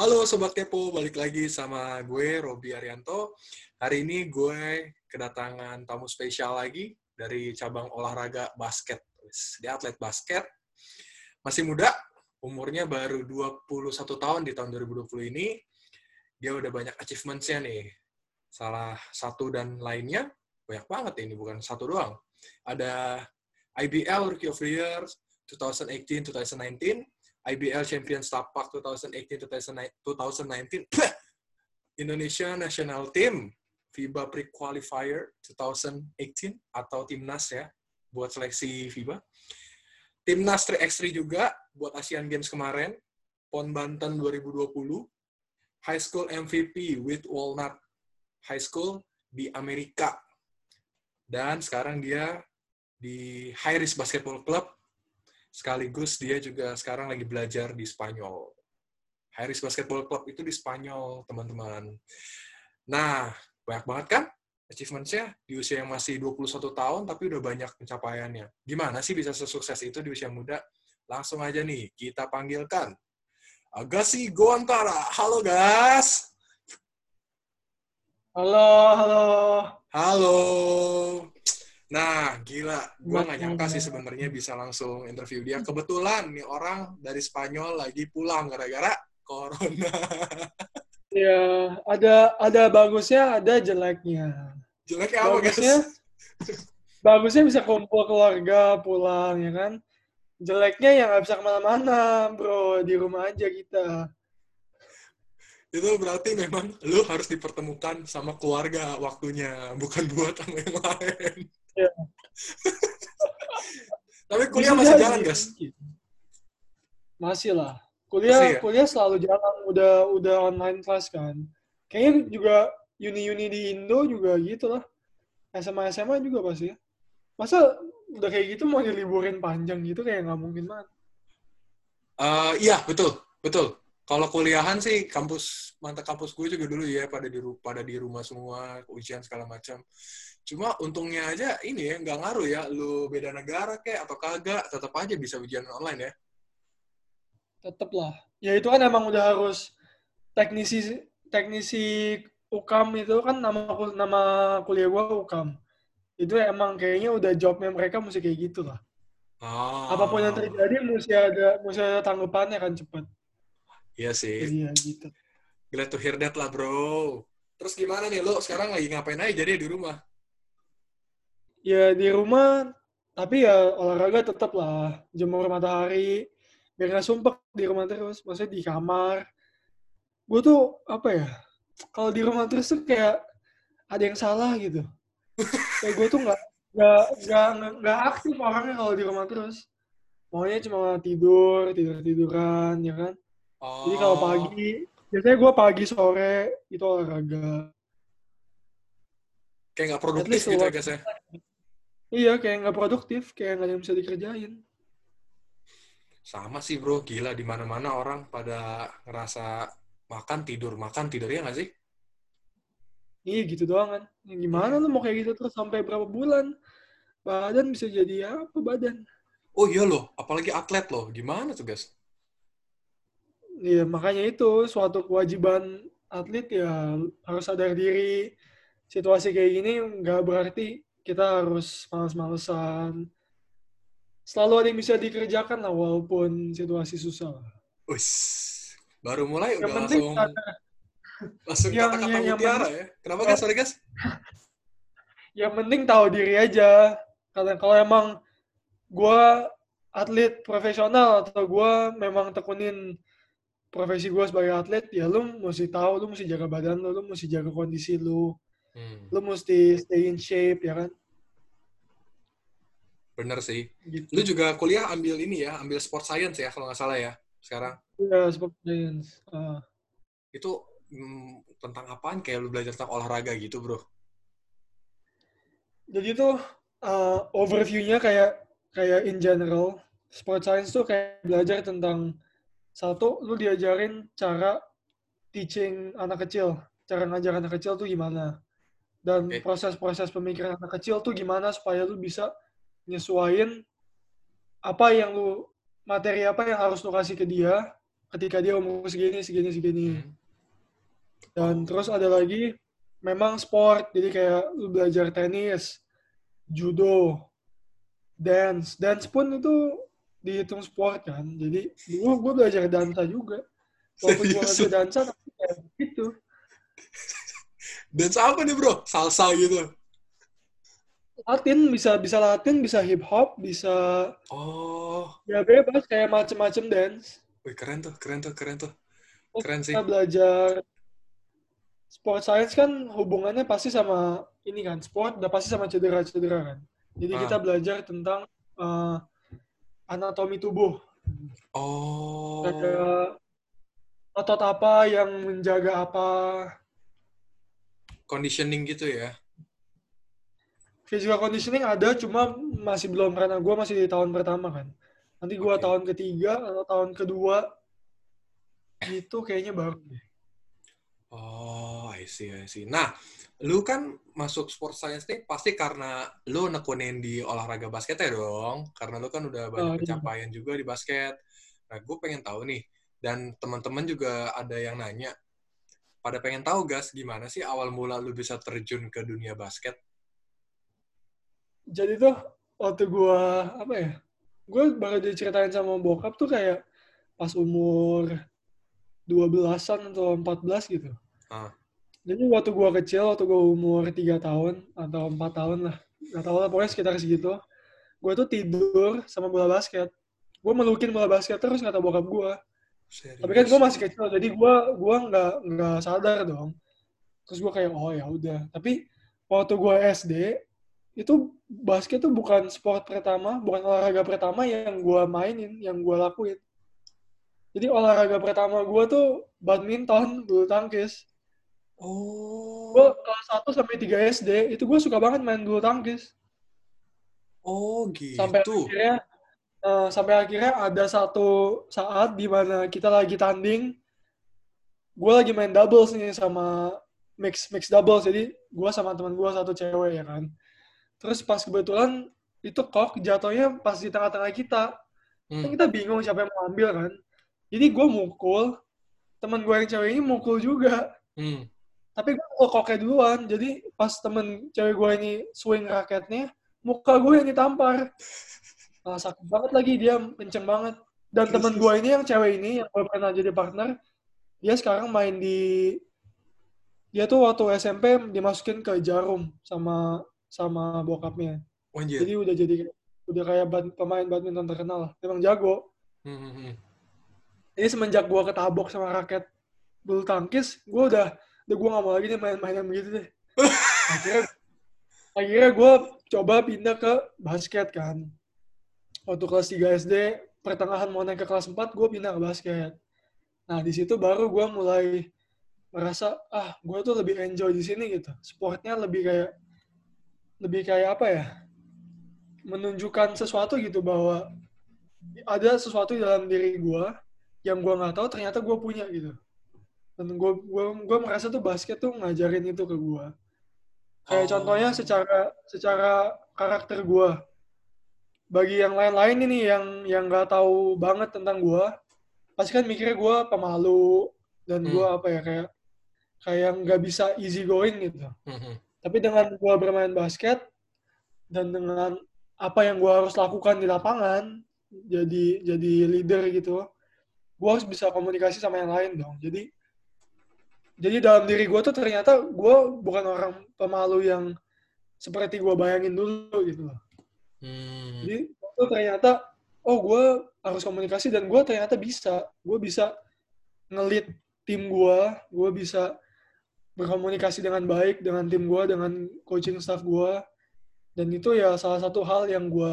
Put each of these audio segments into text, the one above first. Halo Sobat Kepo, balik lagi sama gue, Robi Arianto. Hari ini gue kedatangan tamu spesial lagi dari cabang olahraga basket. Dia atlet basket, masih muda, umurnya baru 21 tahun di tahun 2020 ini. Dia udah banyak achievements-nya nih. Salah satu dan lainnya, banyak banget ini, bukan satu doang. Ada IBL Rookie of the Year 2018-2019, IBL Champion Stapak 2018-2019, Indonesia National Team, FIBA Pre-Qualifier 2018, atau Timnas ya, buat seleksi FIBA. Timnas 3x3 juga, buat Asian Games kemarin, PON Banten 2020, High School MVP with Walnut High School di Amerika. Dan sekarang dia di Haris Basketball Club, sekaligus dia juga sekarang lagi belajar di Spanyol. Haris Basketball Club itu di Spanyol, teman-teman. Nah, banyak banget kan achievements-nya di usia yang masih 21 tahun, tapi udah banyak pencapaiannya. Gimana sih bisa sesukses itu di usia muda? Langsung aja nih, kita panggilkan Agassi Goantara. Halo, Gas! Halo, halo. Halo. Nah, gila. Gue gak nyangka sih sebenarnya bisa langsung interview dia. Kebetulan nih orang dari Spanyol lagi pulang gara-gara corona. Iya, ada bagusnya, ada jeleknya. Jeleknya apa, guys? Bagusnya bisa kumpul keluarga, pulang, ya kan? Jeleknya ya gak bisa kemana-mana, bro. Di rumah aja kita. Itu berarti memang lu harus dipertemukan sama keluarga waktunya, bukan buat sama yang lain. Ya. Tapi kuliah masih jalan, Gas? Masih lah. Kuliah masih, ya? Kuliah selalu jalan, udah online class kan. Kayaknya juga uni-uni di Indo juga gitu lah. SMA juga pasti ya. Masa udah kayak gitu mau diliburin panjang gitu kayak nggak mungkin banget. Iya, betul. Kalau kuliahan sih kampus gue juga dulu ya pada di rumah semua, ujian segala macam. Cuma untungnya aja ini ya nggak ngaruh ya, lu beda negara kayak atau kagak tetap aja bisa ujian online ya. Tetep lah. Ya itu kan emang udah harus teknisi UKAM itu kan nama kuliah gue UKAM. Itu emang kayaknya udah jobnya mereka mesti kayak gitu lah. Oh. Apapun yang terjadi mesti ada tanggapannya kan cepat. Iya sih. Iya gitu. Glad to hear that lah, bro. Terus gimana nih lo sekarang lagi ngapain aja jadi di rumah? Ya di rumah, tapi ya olahraga tetap lah. Jemur matahari, biar gak sumpek di rumah terus. Maksudnya di kamar. Gue tuh apa ya? Kalau di rumah terus tuh kayak ada yang salah gitu. Kayak gue tuh nggak aktif orangnya kalau di rumah terus. Maunya cuma tidur-tiduran, ya kan? Oh. Jadi kalau pagi, biasanya gue pagi sore itu olahraga. Kayak nggak produktif gitu ya, guys ya? Iya, kayak nggak produktif, kayak nggak ada yang bisa dikerjain. Sama sih bro, gila di mana-mana orang pada ngerasa makan tidur ya nggak sih? Iya gitu doang kan. Gimana lu mau kayak gitu terus sampai berapa bulan? Badan bisa jadi apa badan? Oh iya loh, apalagi atlet loh, gimana tuh guys? Iya, makanya itu suatu kewajiban atlet ya harus sadar diri. Situasi kayak gini nggak berarti kita harus males-malesan. Selalu ada yang bisa dikerjakan lah walaupun situasi susah. Uish, baru mulai udah langsung kata-kata mutiara ya. Kenapa guys? Sorry guys. Yang penting tahu diri aja. Kalau emang gue atlet profesional atau gue memang tekunin profesi gue sebagai atlet, ya lu mesti tahu, lu mesti jaga badan lu mesti jaga kondisi lu. Lu mesti stay in shape, ya kan? Bener sih. Gitu. Lu juga kuliah ambil ini ya, ambil sport science ya, kalau nggak salah ya, sekarang? Iya, sport science. Itu tentang apaan? Kayak lu belajar tentang olahraga gitu, bro? Jadi tuh, overview-nya kayak in general, sport science tuh kayak belajar tentang satu, lu diajarin cara teaching anak kecil. Cara ngajar anak kecil tuh gimana. Dan proses-proses pemikiran anak kecil tuh gimana supaya lu bisa nyesuaiin materi apa yang harus lu kasih ke dia ketika dia umur segini. Dan terus ada lagi, memang sport, jadi kayak lu belajar tenis, judo, dance. Dance pun itu dihitung sport kan, jadi dulu gue belajar dansa juga. Walaupun gue ngasih dansa, tapi kayak gitu. Dansa apa nih bro? Salsa gitu? Latin, bisa Latin, bisa hip-hop, bisa... Oh. Ya bebas, kayak macem-macem dance. Wih, keren tuh. Keren sih. Kita belajar... Sport science kan hubungannya pasti sama ini kan, sport udah pasti sama cedera kan. Jadi kita belajar tentang anatomi tubuh. Oh. Ada otot apa yang menjaga apa. Conditioning gitu ya? Physical conditioning ada, cuma masih belum karena gue masih di tahun pertama kan. Nanti gue tahun ketiga atau tahun kedua itu kayaknya baru deh. Oh, I see. Nah, lu kan masuk sport science nih pasti karena lu nekunin di olahraga basket ya dong? Karena lu kan udah banyak pencapaian juga di basket. Nah, gue pengen tahu nih. Dan teman-teman juga ada yang nanya. Pada pengen tahu, Gas, gimana sih awal mula lu bisa terjun ke dunia basket? Jadi tuh, waktu gue, gue baru diceritain sama bokap tuh kayak pas umur... 12-an atau 14 gitu. Jadi waktu gue kecil, waktu gue umur 3 tahun atau 4 tahun lah. Gak tau lah, pokoknya sekitar segitu. Gue tuh tidur sama bola basket. Gue melukin bola basket terus kata bokap gue. Tapi kan gue masih kecil, jadi gue nggak sadar dong. Terus gue kayak, oh ya udah. Tapi waktu gue SD, itu basket tuh bukan sport pertama, bukan olahraga pertama yang gue mainin, yang gue lakuin. Jadi olahraga pertama gue tuh badminton, bulu tangkis. Oh. Gue kelas 1 sampai 3 SD, itu gue suka banget main bulu tangkis. Oh gitu. Sampai akhirnya ada satu saat di mana kita lagi tanding. Gue lagi main doubles nih sama mix doubles. Jadi gue sama teman gue satu cewek ya kan. Terus pas kebetulan itu kok jatuhnya pas di tengah-tengah kita. Kan kita bingung siapa yang mau ambil kan. Jadi gue mukul, temen gue yang cewek ini mukul juga. Tapi gue mukul koknya duluan, jadi pas temen cewek gue ini swing raketnya, muka gue yang ditampar. Nah, sakit banget lagi, dia kenceng banget. Dan temen gue ini yang cewek ini, yang gue pernah jadi partner, dia sekarang main di... Dia tuh waktu SMP dimasukin ke jarum sama bokapnya. Oh, yeah. Jadi udah kayak pemain badminton terkenal. Emang jago. Jadi semenjak gue ketabok sama raket bulu tangkis, gue gak mau lagi nih main-mainan begitu deh. Akhirnya gue coba pindah ke basket kan. Waktu kelas 3 SD, pertengahan mau naik ke kelas 4, gue pindah ke basket. Nah, di situ baru gue mulai merasa, gue tuh lebih enjoy di sini gitu. Sportnya lebih kayak apa ya, menunjukkan sesuatu gitu bahwa ada sesuatu di dalam diri gue, yang gue nggak tahu ternyata gue punya gitu. Dan gue merasa tuh basket tuh ngajarin itu ke gue. Kayak contohnya secara karakter gue. Bagi yang lain-lain ini yang nggak tahu banget tentang gue, pasti kan mikirnya gue pemalu dan gue kayak nggak bisa easy going gitu. Tapi dengan gue bermain basket dan dengan apa yang gue harus lakukan di lapangan, jadi leader gitu. Gue harus bisa komunikasi sama yang lain dong. Jadi dalam diri gue tuh ternyata gue bukan orang pemalu yang seperti gue bayangin dulu gitu loh. Jadi itu ternyata, gue harus komunikasi dan gue ternyata bisa. Gue bisa nge-lead tim gue bisa berkomunikasi dengan baik, dengan tim gue, dengan coaching staff gue. Dan itu ya salah satu hal yang gue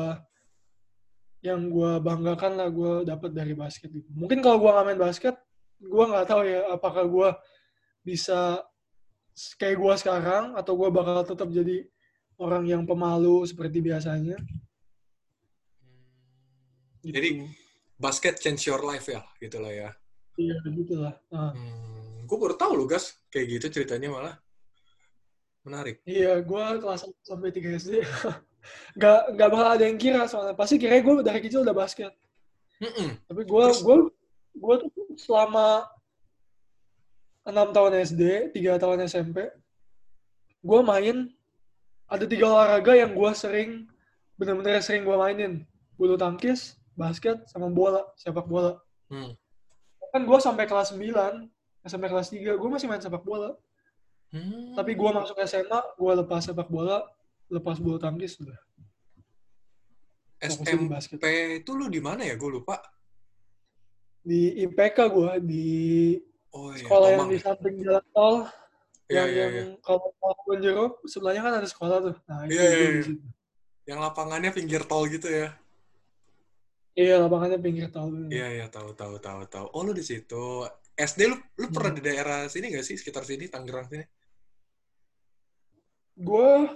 banggakan lah gue dapat dari basket gitu. Mungkin kalau gue nggak main basket, gue nggak tahu ya apakah gue bisa kayak gue sekarang atau gue bakal tetap jadi orang yang pemalu seperti biasanya. Gitu. Jadi basket change your life ya, gitulah ya. Iya gitulah. Gue baru tahu loh Gas, kayak gitu ceritanya malah menarik. Iya, gue kelas 1 sampai 3 SD. Gak bakal ada yang kira soalnya. Pasti kira gue dari kecil udah basket. Tapi gue gue tuh selama 6 tahun SD, 3 tahun SMP, gue main, ada 3 olahraga yang gue sering, bener-bener sering gue mainin. Bulu tangkis, basket, sama bola, sepak bola. Kan gue sampai kelas 9, sampai kelas 3, gue masih main sepak bola. Tapi gue masuk SMA, gue lepas sepak bola, lepas bulu tangkis sudah. SMP itu lu di mana ya? Gue lupa. Di IPK gue, di sekolah yang di samping jalan tol. Yang kalau mau jeruk, sebelahnya kan ada sekolah tuh. Nah, yang lapangannya pinggir tol gitu ya? Iya, lapangannya pinggir tol. Iya, tahu. Oh, lu di situ. SD lu pernah di daerah sini nggak sih? Sekitar sini, Tangerang sini? Gue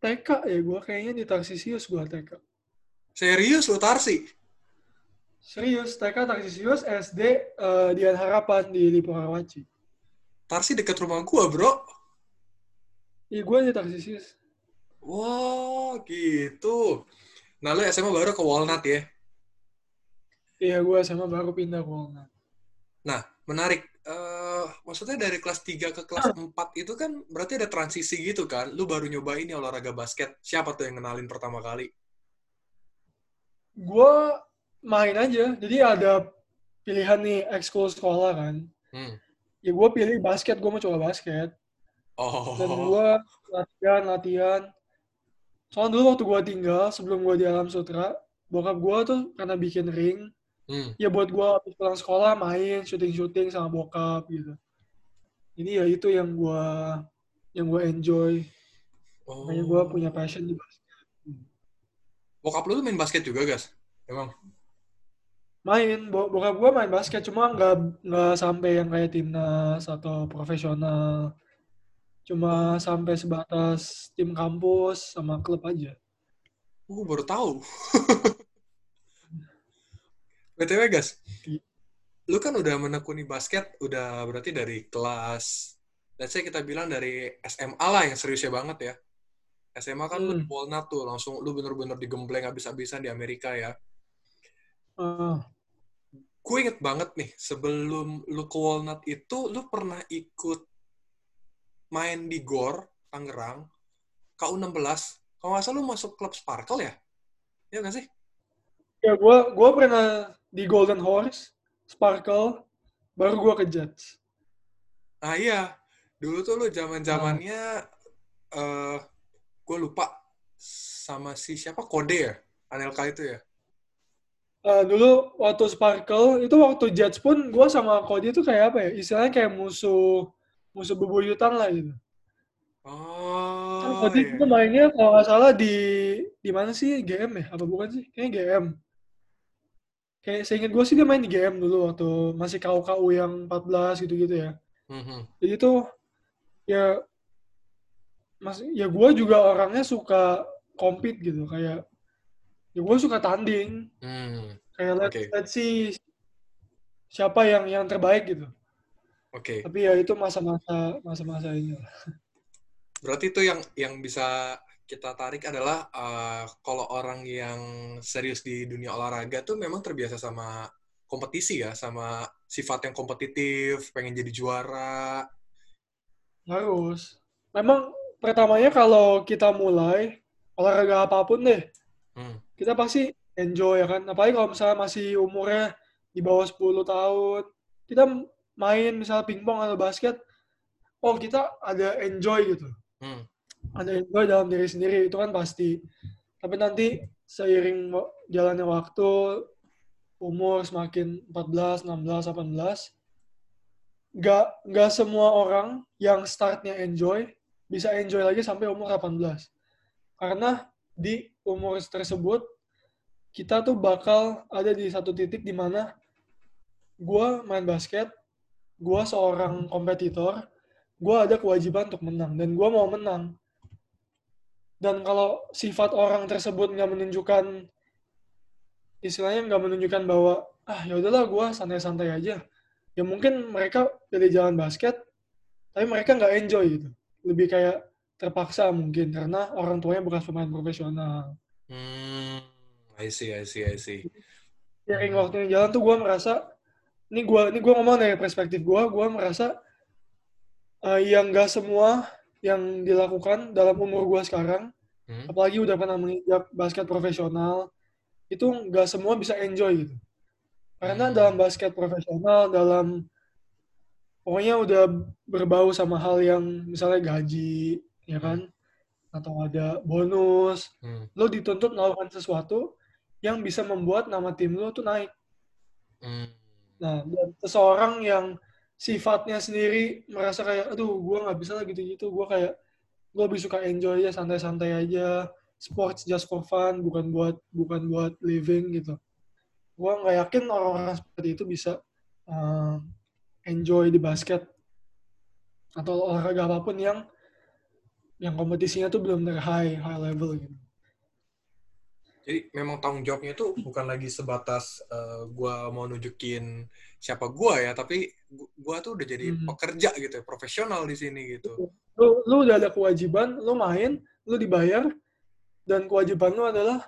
TK ya, gue kayaknya di Tarsisius gue TK. Serius lu Tarsi? Serius, TK Tarsisius, SD Dian Harapan di Lipurawaci. Tarsi dekat rumah gue, bro. Iya, gue di Tarsisius. Wow, gitu. Nah, lu SMA baru ke Walnut ya? Iya, gue SMA baru pindah ke Walnut. Nah, menarik. Maksudnya dari kelas 3 ke kelas 4 itu kan berarti ada transisi gitu kan? Lu baru nyobain ya olahraga basket. Siapa tuh yang kenalin pertama kali? Gue main aja. Jadi ada pilihan nih, ekskul sekolah kan. Ya gue pilih basket, gue mau coba basket. Dan gue latihan. Soalnya dulu waktu gue tinggal, sebelum gue di Alam Sutra, bokap gue tuh karena bikin ring. Ya buat gue habis pulang sekolah main syuting sama bokap gitu. Ini ya itu yang gue enjoy. Makanya gue punya passion di basket. Bokap lu tuh main basket juga, guys? Emang? Main, bokap gue main basket, cuma nggak sampai yang kayak timnas atau profesional. Cuma sampai sebatas tim kampus sama klub aja. Gue baru tahu. BTW guys, lu kan udah menekuni basket, udah berarti dari kelas, let's say kita bilang dari SMA lah yang seriusnya banget ya. SMA kan lu di Walnut tuh, langsung lu bener-bener digembleng abis-abisan di Amerika ya. Gue inget banget nih, sebelum lu ke Walnut itu, lu pernah ikut main di GOR, Tangerang, KU16, kalau nggak salah lu masuk klub Sparkle ya? Iya nggak sih? Ya, gue pernah di Golden Horse, Sparkle, baru gue ke Jets. Ah iya, dulu tuh lu zaman-zamannya gue lupa sama siapa Kode ya, Anelka itu ya. Dulu waktu Sparkle itu waktu Jets pun gue sama Kode itu kayak apa ya? Istilahnya kayak musuh bebuyutan lah gitu. Kode itu mainnya kalau nggak salah di mana sih GM ya? Apa bukan sih? Kayaknya GM. Kayak seingat gue sih dia main di GM dulu waktu masih KU yang 14 gitu-gitu ya. Jadi tuh ya gue juga orangnya suka compete gitu, kayak ya gue suka tanding. Kayak let's see siapa yang terbaik gitu. Tapi ya itu masa-masa ini. Berarti itu yang bisa kita tarik adalah kalau orang yang serius di dunia olahraga tuh memang terbiasa sama kompetisi ya, sama sifat yang kompetitif, pengen jadi juara. Harus. Memang pertamanya kalau kita mulai olahraga apapun deh, kita pasti enjoy ya kan. Apalagi kalau misalnya masih umurnya di bawah 10 tahun, kita main misalnya pingpong atau basket, oh kita ada enjoy gitu. Ada enjoy dalam diri sendiri, itu kan pasti. Tapi nanti seiring jalannya waktu, umur semakin 14, 16, 18, nggak semua orang yang startnya enjoy, bisa enjoy lagi sampai umur 18. Karena di umur tersebut, kita tuh bakal ada di satu titik di mana gue main basket, gue seorang kompetitor, gue ada kewajiban untuk menang, dan gue mau menang. Dan kalau sifat orang tersebut nggak menunjukkan bahwa ya udahlah gue santai-santai aja, ya mungkin mereka pilih jalan basket, tapi mereka nggak enjoy gitu, lebih kayak terpaksa mungkin karena orang tuanya bukan pemain profesional. I see. Seiring waktunya jalan tuh gue merasa ini gue ngomong dari perspektif gue merasa yang gak semua yang dilakukan dalam umur gue sekarang, apalagi udah pernah menginjak basket profesional, itu gak semua bisa enjoy gitu. Karena dalam basket profesional, pokoknya udah berbau sama hal yang misalnya gaji, ya kan? Atau ada bonus. Lo dituntut melakukan sesuatu yang bisa membuat nama tim lo tuh naik. Nah, dan seseorang yang sifatnya sendiri merasa kayak, aduh, gue gak bisa lah gitu-gitu. Gue kayak, gue lebih suka enjoy aja, santai-santai aja. Sports just for fun, bukan buat living gitu. Gue gak yakin orang-orang seperti itu bisa enjoy di basket atau olahraga apapun yang kompetisinya tuh belum high level gitu. Jadi memang tanggung jawabnya tuh bukan lagi sebatas gue mau nunjukin siapa gue ya, tapi gue tuh udah jadi pekerja gitu ya, profesional di sini gitu. Lu udah ada kewajiban, lu main, lu dibayar, dan kewajiban lu adalah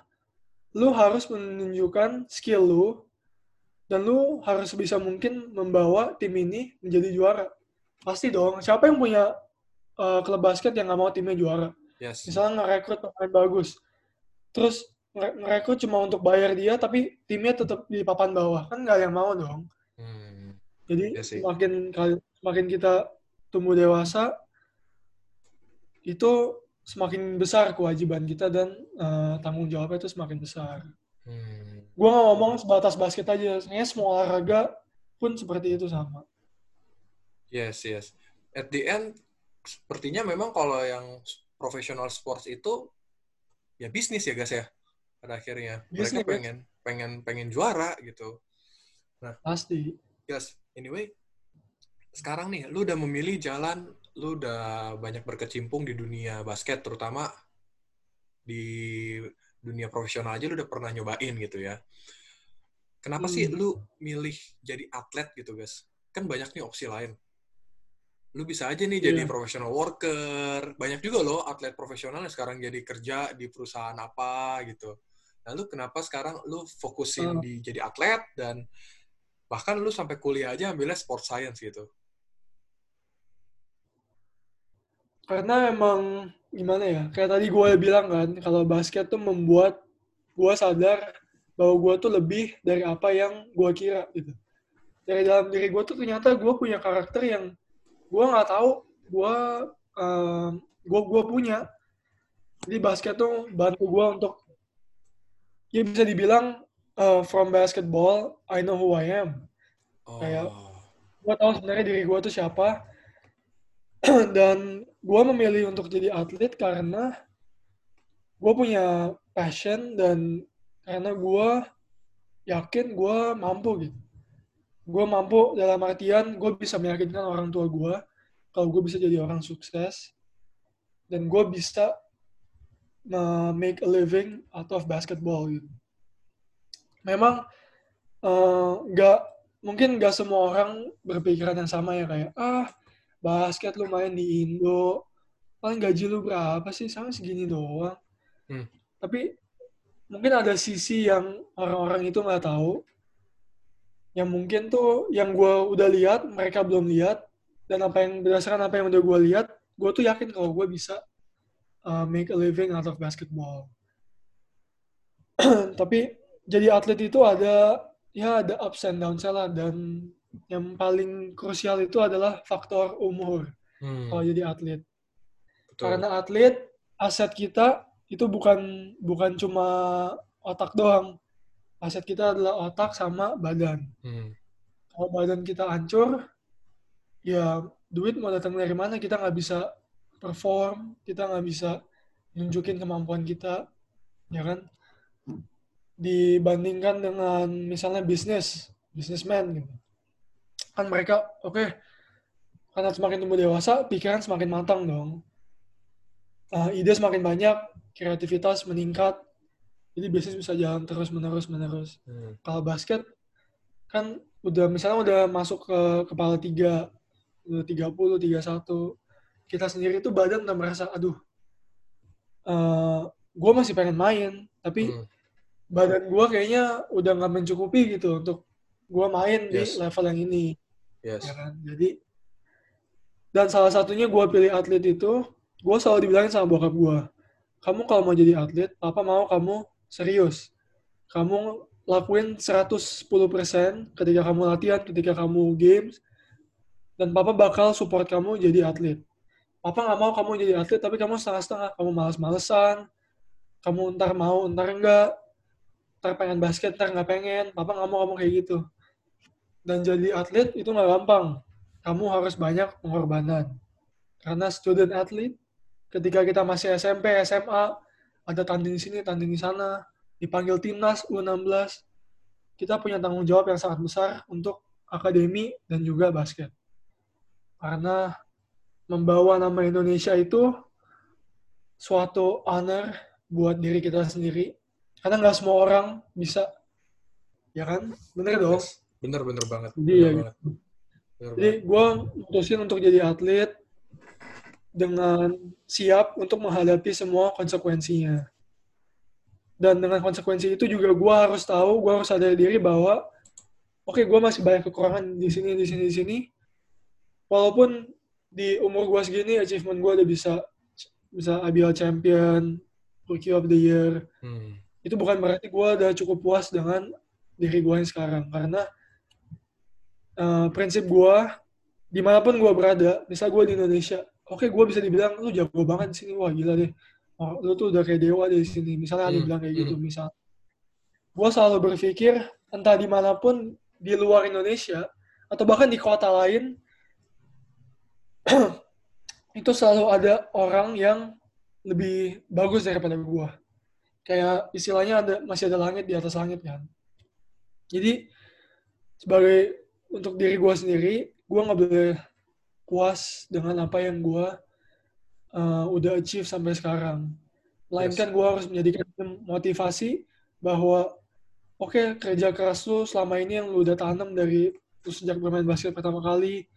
lu harus menunjukkan skill lu, dan lu harus bisa mungkin membawa tim ini menjadi juara. Pasti dong, siapa yang punya klub basket yang gak mau timnya juara? Yes. Misalnya ngerekrut pemain bagus, terus ngerekrut cuma untuk bayar dia, tapi timnya tetap di papan bawah, kan gak ada yang mau dong. Jadi yes, semakin kita tumbuh dewasa, itu semakin besar kewajiban kita, dan tanggung jawabnya itu semakin besar. Gue gak ngomong sebatas basket aja, sebenarnya semua olahraga pun seperti itu sama. Yes. At the end, sepertinya memang kalau yang profesional sports itu ya bisnis ya guys ya, pada akhirnya mereka pengen juara gitu. Nah, pasti. Yes, anyway, sekarang nih lu udah memilih jalan, lu udah banyak berkecimpung di dunia basket, terutama di dunia profesional aja lu udah pernah nyobain gitu ya. Kenapa sih lu milih jadi atlet gitu guys? Kan banyak nih opsi lain. Lu bisa aja nih jadi professional worker. Banyak juga loh atlet profesional yang sekarang jadi kerja di perusahaan apa gitu. Nah, lu kenapa sekarang lu fokusin di jadi atlet, dan bahkan lu sampai kuliah aja ambilnya sport science gitu? Karena emang gimana ya, kayak tadi gue bilang kan, kalau basket tuh membuat gue sadar bahwa gue tuh lebih dari apa yang gue kira gitu. Dari dalam diri gue tuh ternyata gue punya karakter yang gue nggak tahu gue punya. Jadi basket tuh bantu gue untuk, ya bisa dibilang from basketball I know who I am. Kayak gue tahu sebenarnya diri gue tuh siapa. Dan gue memilih untuk jadi atlet karena gue punya passion, dan karena gue yakin gue mampu gitu. Gue mampu dalam artian gue bisa meyakinkan orang tua gue kalau gue bisa jadi orang sukses, dan gue bisa make a living out of basketball gitu. Memang mungkin gak semua orang berpikiran yang sama ya, kayak basket lu main di Indo paling gaji lu berapa sih, sama segini doang. Tapi mungkin ada sisi yang orang-orang itu gak tahu, yang mungkin tuh yang gue udah lihat, mereka belum lihat, dan berdasarkan apa yang udah gue lihat, gue tuh yakin kalau gue bisa make a living out of basketball. Tapi jadi atlet itu ada ups and downs-nya lah, dan yang paling krusial itu adalah faktor umur kalau jadi atlet. Betul. Karena atlet, aset kita itu bukan cuma otak doang. Aset kita adalah otak sama badan. Kalau badan kita hancur, ya duit mau datang dari mana, kita nggak bisa perform, kita nggak bisa nunjukin kemampuan kita, ya kan? Dibandingkan dengan misalnya businessman gitu. Kan mereka, karena semakin tumbuh dewasa, pikiran semakin matang dong. Ide semakin banyak, kreativitas meningkat, jadi bisnis bisa jalan terus menerus. Kalau basket kan udah masuk ke kepala 3, 30, 31. Kita sendiri tuh badan udah merasa, gue masih pengen main, tapi badan gue kayaknya udah nggak mencukupi gitu untuk gue main di level yang ini. Yes. Ya kan? Jadi, dan salah satunya gue pilih atlet itu, gue selalu dibilangin sama bokap gue, kamu kalau mau jadi atlet, papa mau kamu serius. Kamu lakuin 110% ketika kamu latihan, ketika kamu games, dan papa bakal support kamu jadi atlet. Papa nggak mau kamu jadi atlet, tapi kamu setengah-setengah. Kamu malas-malesan, kamu ntar mau, ntar enggak, ntar pengen basket, ntar nggak pengen. Papa nggak mau kamu kayak gitu. Dan jadi atlet itu nggak gampang. Kamu harus banyak pengorbanan. Karena student athlete, ketika kita masih SMP, SMA, ada tanding di sini, tanding di sana, dipanggil timnas, U16, kita punya tanggung jawab yang sangat besar untuk akademi dan juga basket. Karena membawa nama Indonesia itu suatu honor buat diri kita sendiri. Karena nggak semua orang bisa. Ya kan? Bener dong? Bener banget. Jadi, ya gitu. Jadi gue mutusin untuk jadi atlet dengan siap untuk menghadapi semua konsekuensinya. Dan dengan konsekuensi itu juga gue harus tahu, gue harus sadari diri bahwa oke, gue masih banyak kekurangan di sini. Walaupun di umur gue segini, achievement gue udah bisa IBL champion, rookie of the year. Itu bukan berarti gue udah cukup puas dengan diri gue yang sekarang. Karena prinsip gue, dimanapun gue berada, misal gue di Indonesia, oke, gue bisa dibilang, lu jago banget di sini, wah gila deh, oh, lu tuh udah kayak dewa di sini, misalnya ada bilang kayak gitu, misal. Gue selalu berpikir, entah dimanapun di luar Indonesia, atau bahkan di kota lain, itu selalu ada orang yang lebih bagus daripada gue. Kayak istilahnya masih ada langit di atas langit kan. Jadi, sebagai untuk diri gue sendiri, gue gak boleh puas dengan apa yang gue udah achieve sampai sekarang. Melainkan gue harus menjadikan motivasi bahwa oke, kerja keras lu selama ini yang lu udah tanam dari lu sejak bermain basket pertama kali,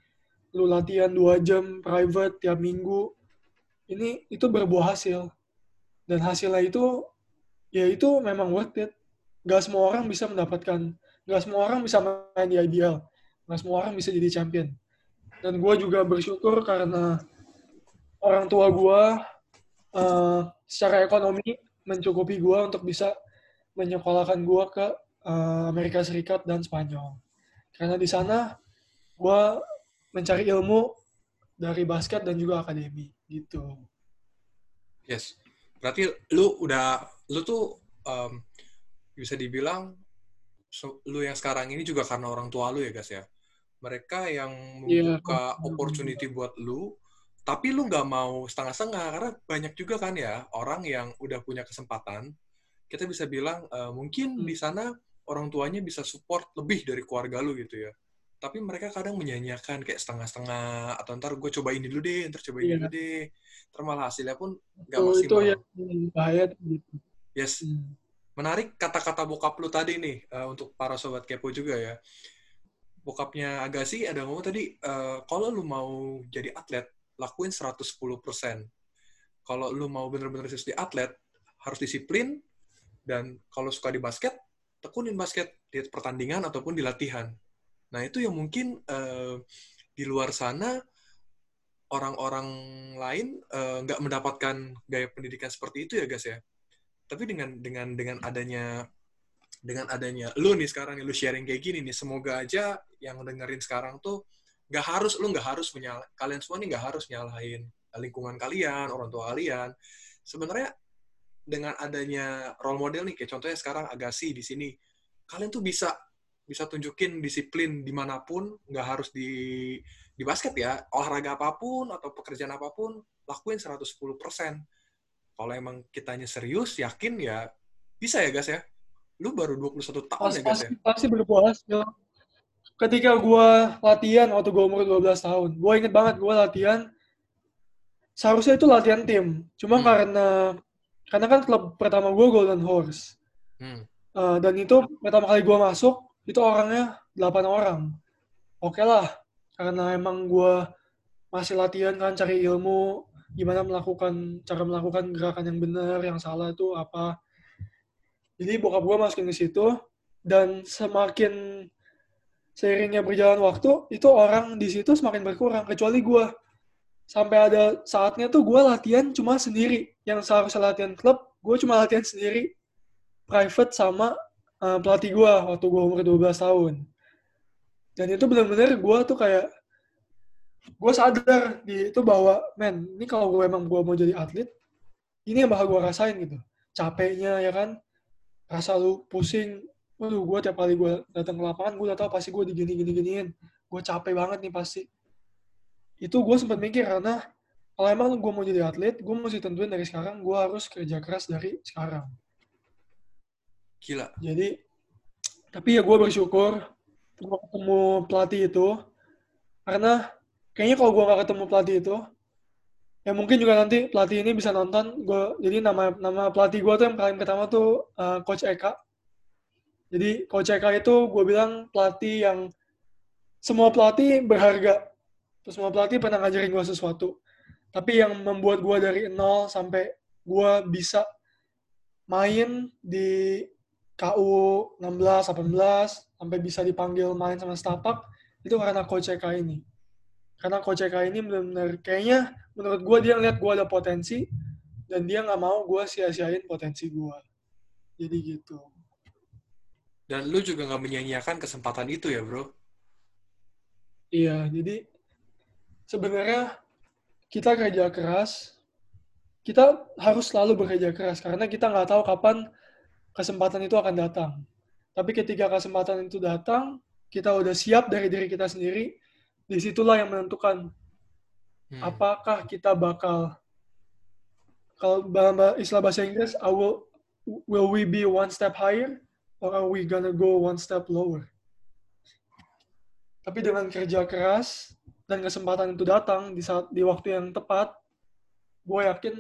lu latihan 2 jam private tiap minggu, ini itu berbuah hasil. Dan hasilnya itu, ya itu memang worth it. Gak semua orang bisa mendapatkan, gak semua orang bisa main di IBL, gak semua orang bisa jadi champion. Dan gue juga bersyukur karena orang tua gue secara ekonomi mencukupi gue untuk bisa menyekolahkan gue ke Amerika Serikat dan Spanyol. Karena di sana gue mencari ilmu dari basket dan juga akademi gitu. Yes, berarti lu tuh bisa dibilang lu yang sekarang ini juga karena orang tua lu ya guys ya. Mereka yang membuka opportunity buat lu, tapi lu nggak mau setengah-setengah, karena banyak juga kan ya orang yang udah punya kesempatan. Kita bisa bilang mungkin di sana orang tuanya bisa support lebih dari keluarga lu gitu ya. Tapi mereka kadang menyanyiakan kayak setengah-setengah, atau ntar gue coba ini dulu deh, ntar malah hasilnya pun nggak maksimal. Itu yang bahaya gitu. Yes, menarik kata-kata bokap lu tadi nih untuk para sobat kepo juga ya. Bokapnya Agassi ada ngomong tadi, kalau lu mau jadi atlet, lakuin 110%. Kalau lu mau bener-bener serius di atlet, harus disiplin, dan kalau suka di basket, tekunin basket di pertandingan ataupun di latihan. Nah, itu yang mungkin di luar sana, orang-orang lain nggak mendapatkan gaya pendidikan seperti itu ya, guys ya. Tapi dengan adanya lu nih sekarang, lu sharing kayak gini nih, semoga aja yang dengerin sekarang tuh kalian semua nih nggak harus nyalahin lingkungan kalian, orang tua kalian. Sebenarnya dengan adanya role model nih, kayak contohnya sekarang Agassi di sini, kalian tuh bisa tunjukin disiplin dimanapun, nggak harus di basket ya, olahraga apapun atau pekerjaan apapun, lakuin 110%. Kalau emang kitanya serius, yakin ya, bisa ya guys ya. Lu baru 21 tahun ya guys ya? Pasti berpuas ya. Ketika gue latihan waktu gue umur 12 tahun, gue inget banget gue latihan, seharusnya itu latihan tim. Cuma karena kan klub pertama gue Golden Horse. Dan itu pertama kali gue masuk, itu orangnya 8 orang. Oke lah, karena emang gue masih latihan kan, cari ilmu, gimana cara melakukan gerakan yang benar, yang salah itu apa. Jadi bokap gue masukin ke situ, dan semakin seiringnya berjalan waktu, itu orang di situ semakin berkurang. Kecuali gue. Sampai ada saatnya tuh gue latihan cuma sendiri. Yang seharusnya latihan klub, gue cuma latihan sendiri. Private sama pelatih gue waktu gue umur 12 tahun. Dan itu benar-benar gue tuh kayak, gue sadar di itu bahwa, men, ini kalau gue emang gue mau jadi atlet, ini yang bakal gue rasain gitu. Capeknya, ya kan? Rasa lu pusing. Waduh, gue tiap kali gue datang ke lapangan, gue udah tau pasti gue digini-gini-giniin. Gue capek banget nih pasti. Itu gue sempat mikir, karena kalau emang gue mau jadi atlet, gue mesti tentuin dari sekarang, gue harus kerja keras dari sekarang. Gila. Jadi, tapi ya gue bersyukur gue ketemu pelatih itu. Karena kayaknya kalau gue gak ketemu pelatih itu, ya mungkin juga nanti pelatih ini bisa nonton. Jadi nama pelatih gue tuh yang paling pertama tuh Coach Eka. Jadi Coach Eka itu gue bilang pelatih yang semua pelatih berharga. Terus semua pelatih pernah ngajarin gue sesuatu. Tapi yang membuat gue dari nol sampai gue bisa main di KU 16, 18, sampai bisa dipanggil main sama setapak, itu karena Coach Eka ini. Karena Coach Eka ini benar-benar kayaknya menurut gue dia ngeliat gue ada potensi dan dia nggak mau gue sia-siain potensi gue. Jadi gitu. Dan lu juga nggak menyia-nyiakan kesempatan itu ya, bro? Iya, jadi sebenarnya kita kerja keras, kita harus selalu bekerja keras karena kita nggak tahu kapan kesempatan itu akan datang. Tapi ketika kesempatan itu datang, kita udah siap dari diri kita sendiri. Disitulah yang menentukan apakah kita bakal, kalau istilah bahasa Inggris, will we be one step higher or are we gonna go one step lower? Tapi dengan kerja keras dan kesempatan itu datang di waktu yang tepat, gue yakin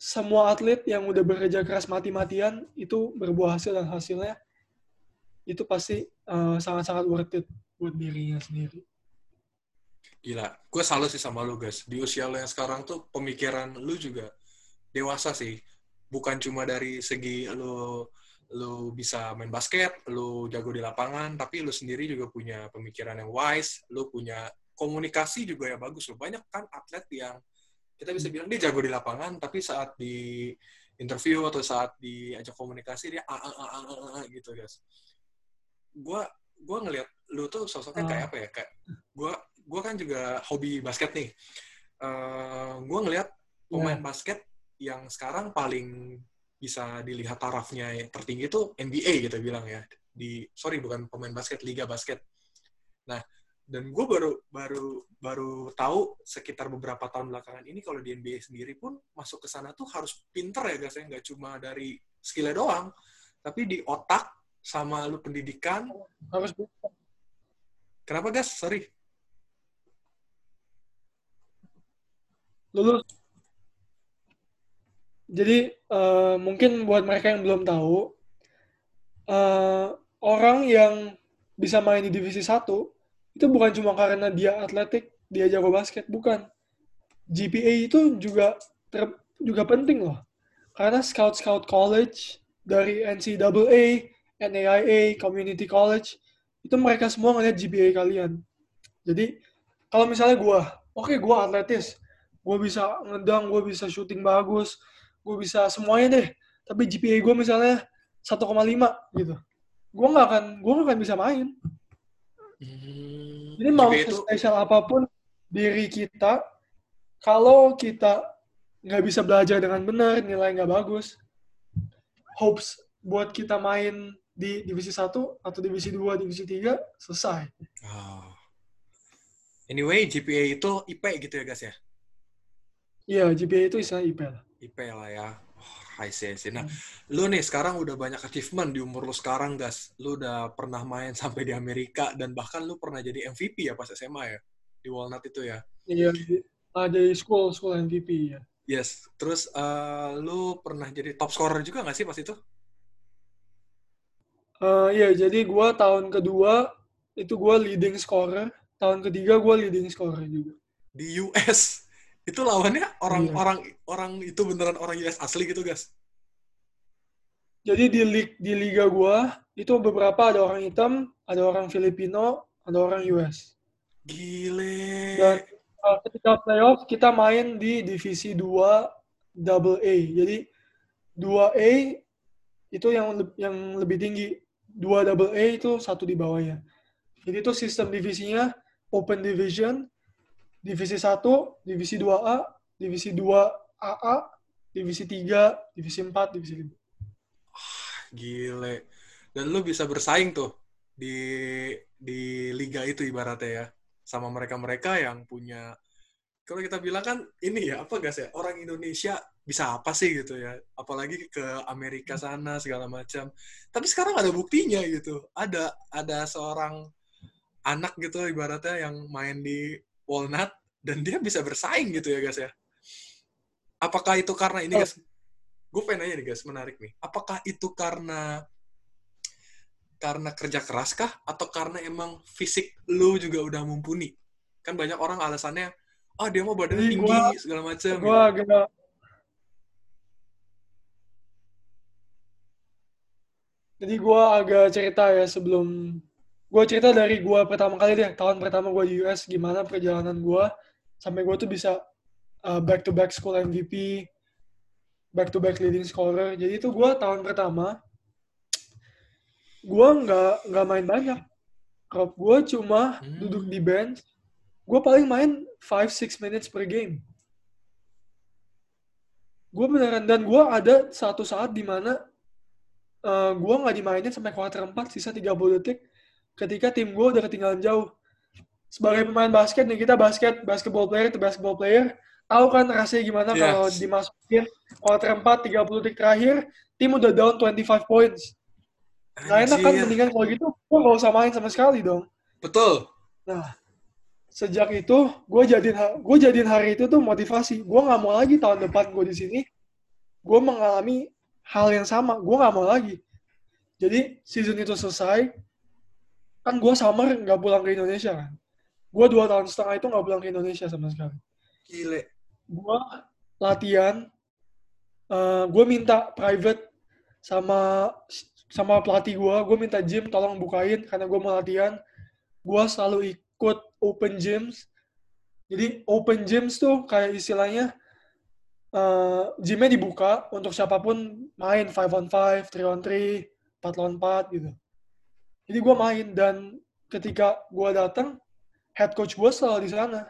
semua atlet yang udah bekerja keras mati-matian itu berbuah hasil, dan hasilnya itu pasti sangat-sangat worth it buat dirinya sendiri. Gila, gue salut sih sama lu guys. Di usia lu yang sekarang tuh pemikiran lu juga dewasa sih. Bukan cuma dari segi lu bisa main basket, lu jago di lapangan, tapi lu sendiri juga punya pemikiran yang wise, lu punya komunikasi juga ya bagus. Lu banyak kan atlet yang kita bisa bilang dia jago di lapangan, tapi saat di interview atau saat diajak komunikasi dia gitu guys. Gue ngelihat lu tuh sosoknya kayak apa ya, kayak gue kan juga hobi basket nih. Gue ngelihat pemain basket yang sekarang paling bisa dilihat tarafnya tertinggi tuh NBA gitu bilang ya. Bukan pemain basket, liga basket. Nah, dan gue baru tahu sekitar beberapa tahun belakangan ini kalau di NBA sendiri pun masuk ke sana tuh harus pinter ya guys, nggak cuma dari skillnya doang, tapi di otak sama lu pendidikan harus. Kenapa guys? Sorry. Lulus. Jadi mungkin buat mereka yang belum tahu, orang yang bisa main di divisi 1 itu bukan cuma karena dia atletik, dia jago basket, bukan. GPA itu juga penting loh. Karena scout-scout college dari NCAA, NAIA, community college, itu mereka semua ngeliat GPA kalian. Jadi kalau misalnya gue atletis, gue bisa ngedang, gue bisa shooting bagus, gue bisa semuanya deh. Tapi GPA gue misalnya 1,5 gitu. Gue nggak akan bisa main. Jadi mau spesial apapun diri kita, kalau kita nggak bisa belajar dengan benar, nilai nggak bagus, hopes buat kita main di divisi 1 atau divisi 2, divisi 3, selesai. Oh. Anyway, GPA itu IP gitu ya guys ya? Iya, GPA itu istilah IPL. IPL ya. Oh, I see. Nah, lu nih sekarang udah banyak achievement di umur lu sekarang, guys. Lu udah pernah main sampai di Amerika, dan bahkan lu pernah jadi MVP ya pas SMA ya? Di Walnut itu ya? Iya, jadi school MVP ya. Yes, terus lu pernah jadi top scorer juga nggak sih pas itu? Iya, jadi gue tahun kedua, itu gue leading scorer. Tahun ketiga gue leading scorer juga. Di US? Itu lawannya orang itu beneran orang US asli gitu, guys. Jadi di liga gua itu beberapa ada orang hitam, ada orang Filipino, ada orang US. Gile. Dan ketika playoff kita main di divisi 2 AA. Jadi 2A itu yang lebih tinggi. 2 AA itu satu di bawahnya. Jadi itu sistem divisinya open division, divisi 1, divisi 2A, divisi 2AA, divisi 3, divisi 4, divisi 5. Oh, gile. Dan lu bisa bersaing tuh di liga itu ibaratnya ya. Sama mereka-mereka yang punya, kalau kita bilang kan ini ya, apa guys ya, orang Indonesia bisa apa sih gitu ya. Apalagi ke Amerika sana segala macam. Tapi sekarang ada buktinya gitu. Ada seorang anak gitu ibaratnya yang main di Walnut dan dia bisa bersaing gitu ya guys ya. Apakah itu karena ini guys? Gue pengen nanya nih guys, menarik nih. Apakah itu karena kerja keras kah? Atau karena emang fisik lu juga udah mumpuni? Kan banyak orang alasannya, ah dia mau badannya tinggi, segala macam. Gue gitu. Jadi gue agak cerita ya sebelum... Gue cerita dari gue pertama kali deh, tahun pertama gue di US, gimana perjalanan gue, sampai gue tuh bisa back-to-back school MVP, back-to-back leading scorer. Jadi itu gue tahun pertama, gue nggak main banyak. Crop gue cuma duduk di bench. Gue paling main 5-6 minutes per game. Gue beneran, dan gue ada satu saat di mana gue nggak dimainin sampai quarter 4, sisa 30 detik. Ketika tim gue udah ketinggalan jauh. Sebagai pemain basket nih, kita basketball player, tahu kan rasanya gimana kalau dimasukin quarter 4, 30 detik terakhir, tim udah down 25 points. Nah, enak kan, mendingan kalau gitu gue gak usah main sama sekali dong. Betul. Nah, sejak itu gue jadiin hari itu tuh motivasi. Gue nggak mau lagi tahun depan gue di sini gue mengalami hal yang sama. Gue nggak mau lagi. Jadi season itu selesai, kan gue summer nggak pulang ke Indonesia kan. Gue 2,5 tahun itu nggak pulang ke Indonesia sama sekali. Gile. Gue latihan. Gue minta private sama pelatih gue minta gym tolong bukain karena gue mau latihan. Gue selalu ikut open gyms. Jadi open gyms tuh kayak istilahnya gymnya dibuka untuk siapapun main 5-on-5, 3-on-3, 4-on-4 gitu. Jadi gue main, dan ketika gue datang head coach gue selalu di sana.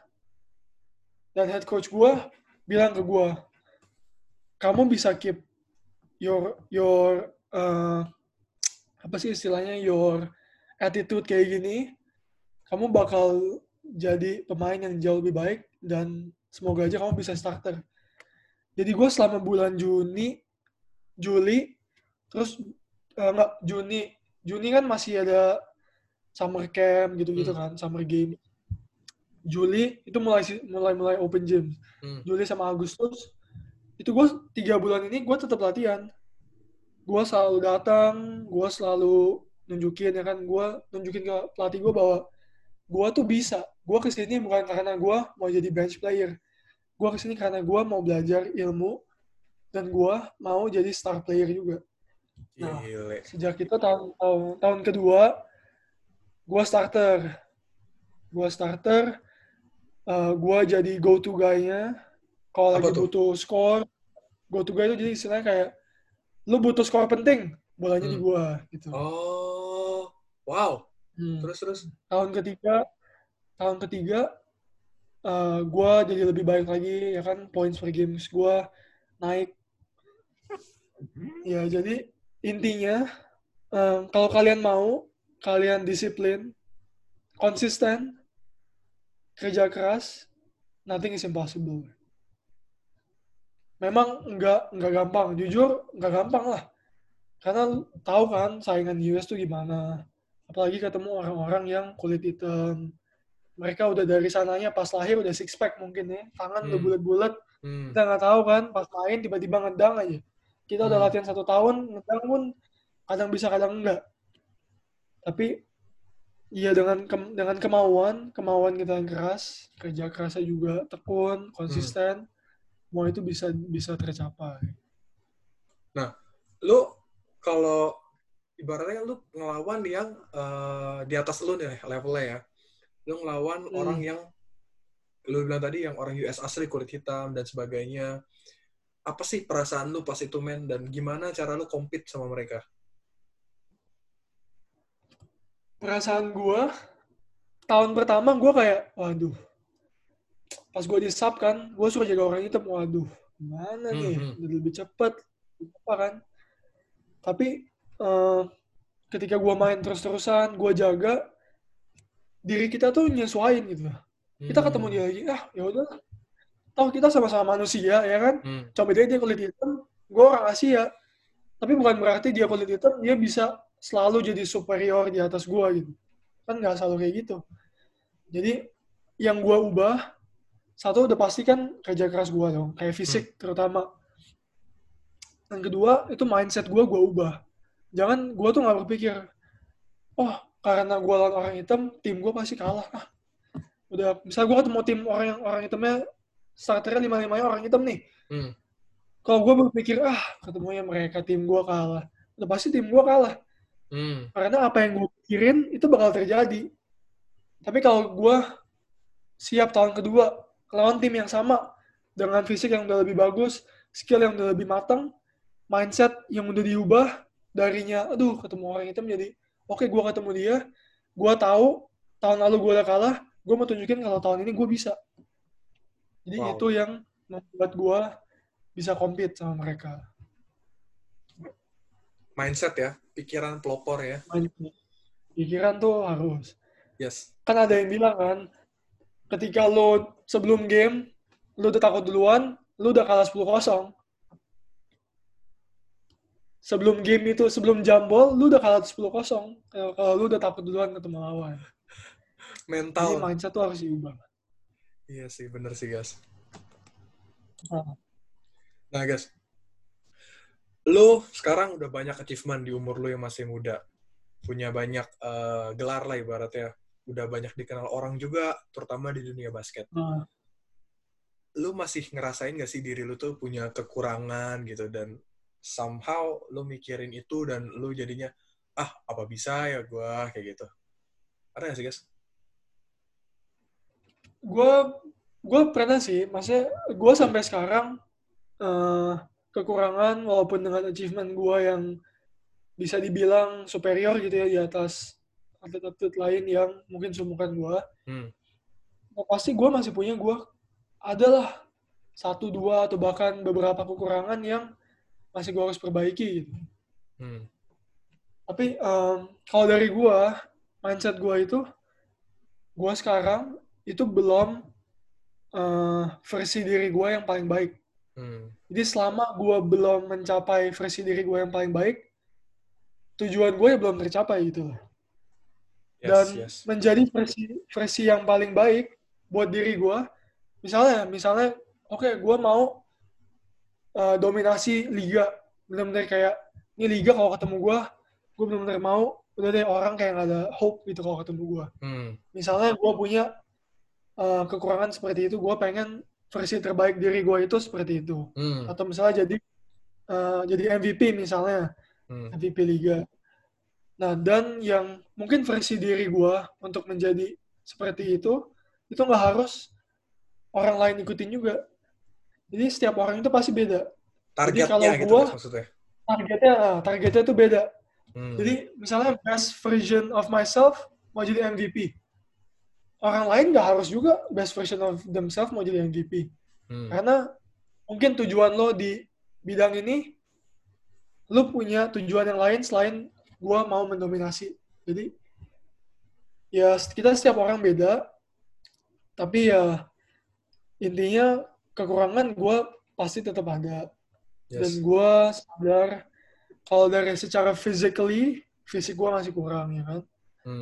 Dan head coach gue bilang ke gue, kamu bisa keep your apa sih istilahnya, your attitude kayak gini, kamu bakal jadi pemain yang jauh lebih baik, dan semoga aja kamu bisa starter. Jadi gue selama bulan Juni kan masih ada summer camp gitu-gitu kan, summer game. Juli itu mulai open gym. Juli sama Agustus itu gue 3 bulan ini gue tetap latihan. Gue selalu datang, gue selalu nunjukin ya kan, gue nunjukin ke pelatih gue bahwa gue tuh bisa. Gue kesini bukan karena gue mau jadi bench player. Gue kesini karena gue mau belajar ilmu dan gue mau jadi star player juga. Nah, sejak itu tahun kedua, gue starter, gue jadi go-to guy-nya. Kalau lagi butuh skor, go-to guy itu jadi istilahnya kayak lu butuh skor penting, bolanya di gua gitu. Oh, wow. Terus tahun ketiga gua jadi lebih baik lagi ya kan, points per games gua naik. Ya, jadi intinya kalau kalian mau, kalian disiplin, konsisten, kerja keras, nothing is impossible. Memang nggak gampang, jujur nggak gampang lah. Karena tahu kan saingan US tuh gimana. Apalagi ketemu orang-orang yang kulit hitam. Mereka udah dari sananya pas lahir udah six pack mungkin ya, tangan udah bulat-bulat. Kita nggak tahu kan, pas main tiba-tiba ngedang aja. Kita udah latihan 1 tahun, ngedang pun kadang bisa kadang enggak. Tapi ya dengan kemauan kita yang keras, kerja kerasnya juga, tekun, konsisten. Semua itu bisa tercapai. Nah, lu kalau ibaratnya lu ngelawan yang di atas lu nih levelnya ya. Lu ngelawan orang yang lu bilang tadi, yang orang US asli, kulit hitam dan sebagainya. Apa sih perasaan lu pas itu, men? Dan gimana cara lu compete sama mereka? Perasaan gua tahun pertama gua kayak, waduh. Pas gua di sub kan, gua suka jaga orang hitam. Waduh, gimana nih? Lebih cepet. Apa kan? Tapi ketika gua main terus-terusan, gua jaga, diri kita tuh nyesuain gitu. Kita ketemu dia lagi, yaudah. Toh kita sama-sama manusia, ya kan? Coba dia kulit hitam, gue orang Asia. Tapi bukan berarti dia kulit hitam, dia bisa selalu jadi superior di atas gue gitu. Kan gak selalu kayak gitu. Jadi, yang gue ubah, satu udah pasti kan kerja keras gue dong, kayak fisik terutama. Dan kedua, itu mindset gue ubah. Jangan, gue tuh gak berpikir, oh, karena gue lawan orang hitam, tim gue pasti kalah. Ah, udah, misal gue ketemu tim orang hitamnya, starternya 5-5-nya orang hitam nih. Kalau gue berpikir, ketemunya mereka, tim gue kalah. Udah pasti tim gue kalah. Karena apa yang gue pikirin, itu bakal terjadi. Tapi kalau gue siap tahun kedua, lawan tim yang sama, dengan fisik yang udah lebih bagus, skill yang udah lebih matang, mindset yang udah diubah, darinya, aduh, ketemu orang hitam jadi, oke, gue ketemu dia, gue tahu tahun lalu gue udah kalah, gue mau tunjukin kalau tahun ini gue bisa. Jadi itu yang membuat gue bisa compete sama mereka. Mindset ya, pikiran pelopor ya. Pikiran tuh harus. Yes. Kan ada yang bilang kan, ketika lo sebelum game, lo udah takut duluan, lo udah kalah 10-0. Sebelum game itu, sebelum jambol, lu udah kalah 10-0. Kalau lu udah takut duluan ketemu lawan. Mental. Jadi mindset tuh harus diubah. Iya sih, bener sih, guys. Nah, guys. Lu sekarang udah banyak achievement di umur lu yang masih muda. Punya banyak gelar lah ibaratnya. Udah banyak dikenal orang juga, terutama di dunia basket. Lu masih ngerasain gak sih diri lu tuh punya kekurangan gitu, dan somehow lu mikirin itu dan lu jadinya, apa bisa ya gue, kayak gitu. Ada gak sih, guys? Gue pernah sih, maksudnya gue sampai sekarang kekurangan, walaupun dengan achievement gue yang bisa dibilang superior gitu ya, di atas atlet-atlet lain yang mungkin seumuran gue, pasti gue masih punya, gue adalah 1, 2, atau bahkan beberapa kekurangan yang masih gue harus perbaiki gitu. Tapi kalau dari gue, mindset gue itu, gue sekarang itu belum versi diri gue yang paling baik. Jadi selama gue belum mencapai versi diri gue yang paling baik, tujuan gue ya belum tercapai gitu. Dan menjadi versi yang paling baik buat diri gue, misalnya oke, gue mau dominasi liga, benar-benar kayak ini liga, kalau ketemu gue benar-benar mau, udah deh orang kayak nggak ada hope gitu kalau ketemu gue. Misalnya gue punya kekurangan seperti itu, gue pengen versi terbaik diri gue itu seperti itu. Atau misalnya jadi MVP misalnya, MVP liga. Nah, dan yang mungkin versi diri gue untuk menjadi seperti itu nggak harus orang lain ikutin juga. Jadi setiap orang itu pasti beda. Targetnya kalau gitu gua, maksudnya? Targetnya itu beda. Jadi misalnya best version of myself mau jadi MVP. Orang lain gak harus juga best version of themselves mau jadi MVP. Karena mungkin tujuan lo di bidang ini, lo punya tujuan yang lain selain gue mau mendominasi. Jadi ya kita setiap orang beda. Tapi ya intinya kekurangan gue pasti tetap ada. Dan gue sadar kalau dari secara fisik gue masih kurang, ya kan.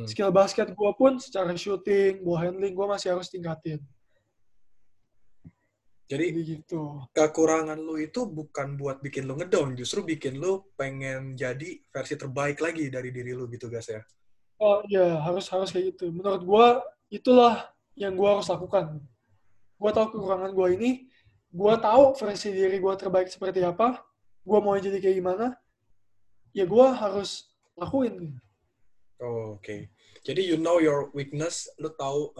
Skill basket gue pun secara shooting, ball handling gue masih harus tingkatin. Jadi gitu. Kekurangan lu itu bukan buat bikin lu ngedown, justru bikin lu pengen jadi versi terbaik lagi dari diri lu gitu, guys, ya. Oh iya, harus kayak gitu. Menurut gue itulah yang gue harus lakukan. Gue tahu kekurangan gue ini, gue tahu versi diri gue terbaik seperti apa, gue mau jadi kayak gimana, ya gue harus lakuin. Oke. Jadi you know your weakness, lu tahu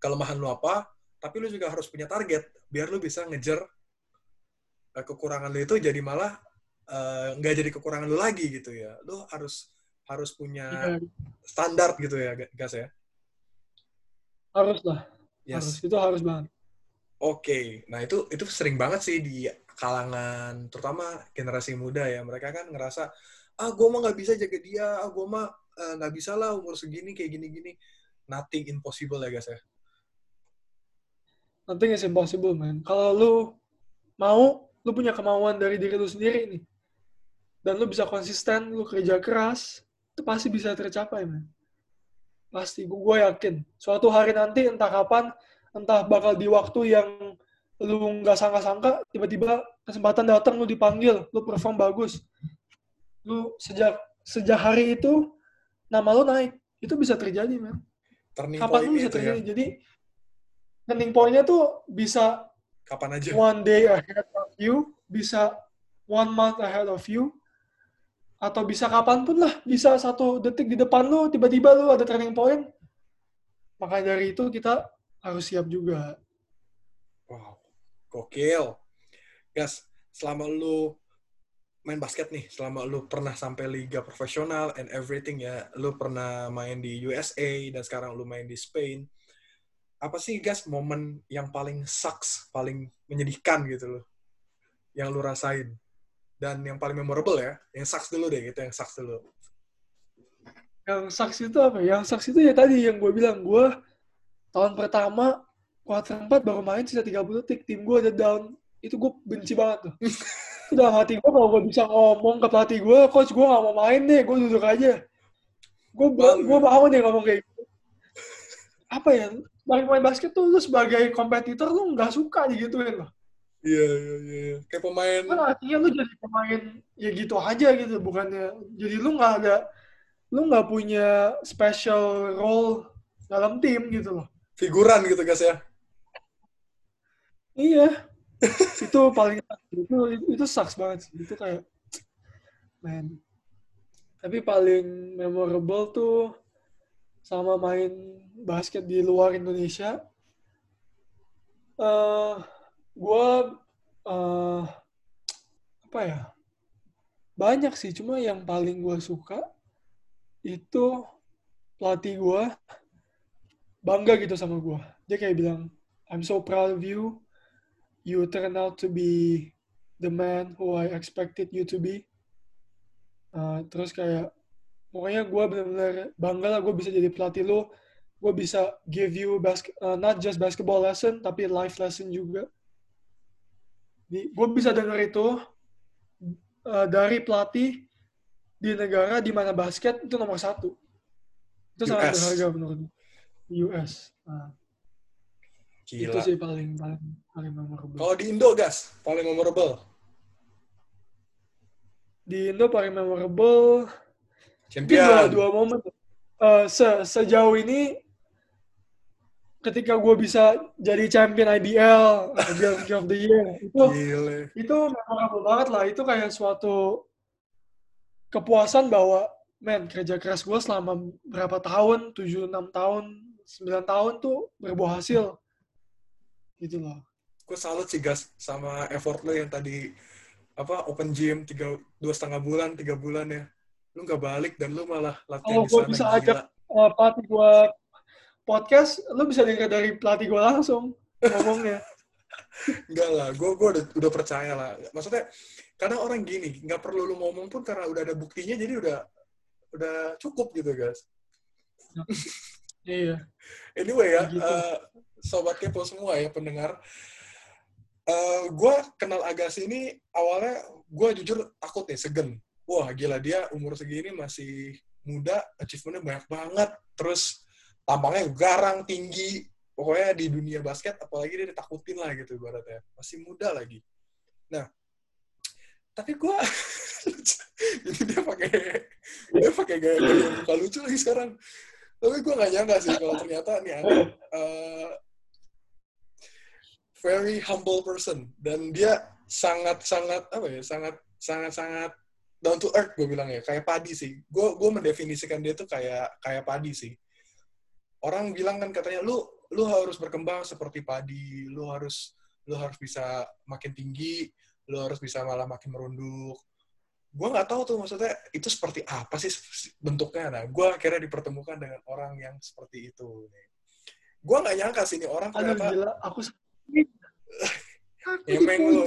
kelemahan lu apa, tapi lu juga harus punya target biar lu bisa ngejar kekurangan lu itu, jadi malah nggak jadi kekurangan lu lagi gitu ya. Lu harus punya standar gitu ya, Gas ya. Harus lah. Yes. Harus, itu harus banget. Oke, nah itu sering banget sih di kalangan terutama generasi muda ya, mereka kan ngerasa gue mah nggak bisa jaga dia, gue mah nggak bisa lah umur segini kayak gini-gini. Nothing impossible ya guys ya. Nothing is impossible man. Kalau lu mau, lu punya kemauan dari diri lu sendiri nih, dan lu bisa konsisten, lu kerja keras, itu pasti bisa tercapai man. Pasti, gue yakin. Suatu hari nanti entah kapan, entah bakal di waktu yang lu nggak sangka-sangka, tiba-tiba kesempatan datang, lu dipanggil, lu perform bagus. Lu sejak hari itu, nama lu naik. Itu bisa terjadi, man. Kapan pun bisa terjadi. Ya? Jadi, turning point-nya tuh bisa kapan aja. One day ahead of you, bisa 1 month ahead of you, atau bisa kapanpun lah, bisa 1 detik di depan lu, tiba-tiba lu ada turning point. Maka dari itu, kita harus siap juga. Wow, gokil. Gas, selama lu main basket nih, selama lu pernah sampai liga profesional and everything ya, lu pernah main di USA dan sekarang lu main di Spain. Apa sih Gas momen yang paling sucks, paling menyedihkan gitu loh, yang lu rasain? Dan yang paling memorable ya, yang sucks dulu deh gitu, yang sucks dulu. Yang sucks itu apa? Yang sucks itu ya tadi yang gue bilang, gue tahun pertama, kuarter 4 baru main sisa 30 detik. Tim gue ada down. Itu gue benci banget tuh. Itu dalam hati gue, kalau gue bisa ngomong ke pelatih gue, coach gue gak mau main deh, gue duduk aja. Gue mau deh ngomong kayak gitu. Apa ya, main basket tuh lu sebagai kompetitor, lu gak suka digituin loh. Iya. Kayak pemain. Kan artinya lu jadi pemain, ya gitu aja gitu. Bukannya, jadi lu gak punya special role dalam tim gitu loh. Figuran gitu guys ya. Iya. Itu paling itu sucks banget sih. Itu kayak man. Tapi paling memorable tuh sama main basket di luar Indonesia. Gue apa ya? Banyak sih, cuma yang paling gue suka itu pelatih gue bangga gitu sama gue. Dia kayak bilang, I'm so proud of you. You turn out to be the man who I expected you to be. Terus kayak, pokoknya gue bener-bener bangga lah gue bisa jadi pelatih lo. Gue bisa give you not just basketball lesson, tapi life lesson juga. Gue bisa denger itu dari pelatih di negara di mana basket itu nomor 1. Itu US. Sangat berharga menurut gue. US. Gila. Itu sih paling memorable. Kalau di Indo, Gas, paling memorable? Di Indo paling memorable Champion. Dua momen. Sejauh ini, ketika gue bisa jadi champion IBL of the year, itu memorable banget lah. Itu kayak suatu kepuasan bahwa, men, kerja keras gue selama berapa tahun, 7-6 tahun, 9 tahun tuh berbuah hasil. Gitu loh. Gue salut sih Gas sama effort lo yang tadi open gym 2,5 bulan 3 bulan ya. Lu gak balik dan lu malah latihan di sana. Kalau gue bisa ajak pelatih gue podcast, lu bisa denger dari pelatih gue langsung ngomongnya. Enggak lah, gue udah percaya lah. Maksudnya kadang orang gini, gak perlu lu ngomong pun karena udah ada buktinya, jadi udah cukup gitu Gas. Iya. Anyway ya, gitu. Sobat kepo semua ya pendengar. Gue kenal Agassi ini awalnya gue jujur takut nih, segen. Wah gila, dia umur segini masih muda, achievement-nya banyak banget. Terus tampangnya garang, tinggi. Pokoknya di dunia basket, apalagi dia ditakutin lah gitu ibaratnya. Masih muda lagi. Nah, tapi gue ini dia pakai gaya muka lucu lagi sekarang. Tapi gue gak nyangka sih kalau ternyata nih anak very humble person, dan dia sangat sangat down to earth, gue bilang ya, kayak padi sih. Gue mendefinisikan dia tuh kayak padi sih. Orang bilang kan katanya, lu harus berkembang seperti padi, lu harus bisa makin tinggi, lu harus bisa malah makin merunduk. Gue nggak tahu tuh maksudnya itu seperti apa sih bentuknya. Nah, gue akhirnya dipertemukan dengan orang yang seperti itu. Gue nggak nyangka sih ini orang ternyata. Aduh, gila, aku emang lu.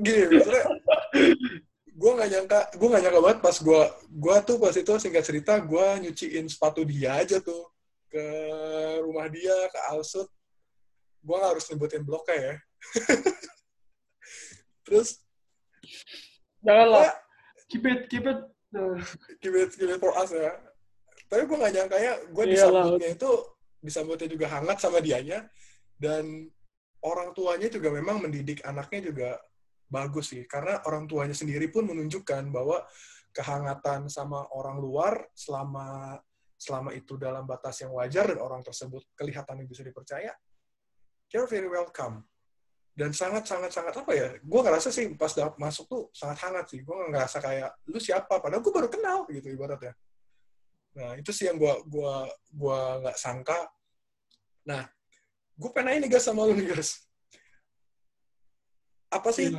Gini, maksudnya gue nggak nyangka banget pas gue tuh pas itu singkat cerita gue nyuciin sepatu dia aja tuh ke rumah dia ke Alsut. Gue nggak harus nyebutin bloknya ya. Terus janganlah keep it for us ya. Tapi gue nggak nyangka ya gue disambutnya itu juga hangat sama dianya, dan orang tuanya juga memang mendidik anaknya juga bagus sih, karena orang tuanya sendiri pun menunjukkan bahwa kehangatan sama orang luar selama itu dalam batas yang wajar dan orang tersebut kelihatan yang bisa dipercaya, they're very welcome. Dan sangat apa ya, gue ngerasa sih pas masuk tuh sangat hangat sih. Gue ngerasa kayak, lu siapa? Padahal gue baru kenal gitu ibaratnya. Nah itu sih yang gue nggak sangka. Nah gue pengen nanya nih guys sama lu nih guys, apa sih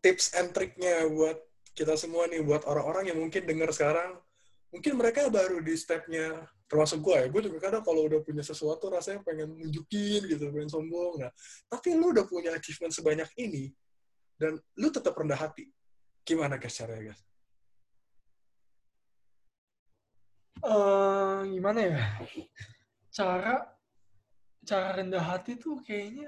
tips and triknya buat kita semua nih, buat orang-orang yang mungkin dengar sekarang, mungkin mereka baru di stepnya, termasuk gue ya, gue juga kadang kalau udah punya sesuatu rasanya pengen nunjukin gitu, pengen sombong. Nah, tapi lu udah punya achievement sebanyak ini, dan lu tetap rendah hati. Gimana guys caranya guys? Gimana ya? Cara rendah hati tuh kayaknya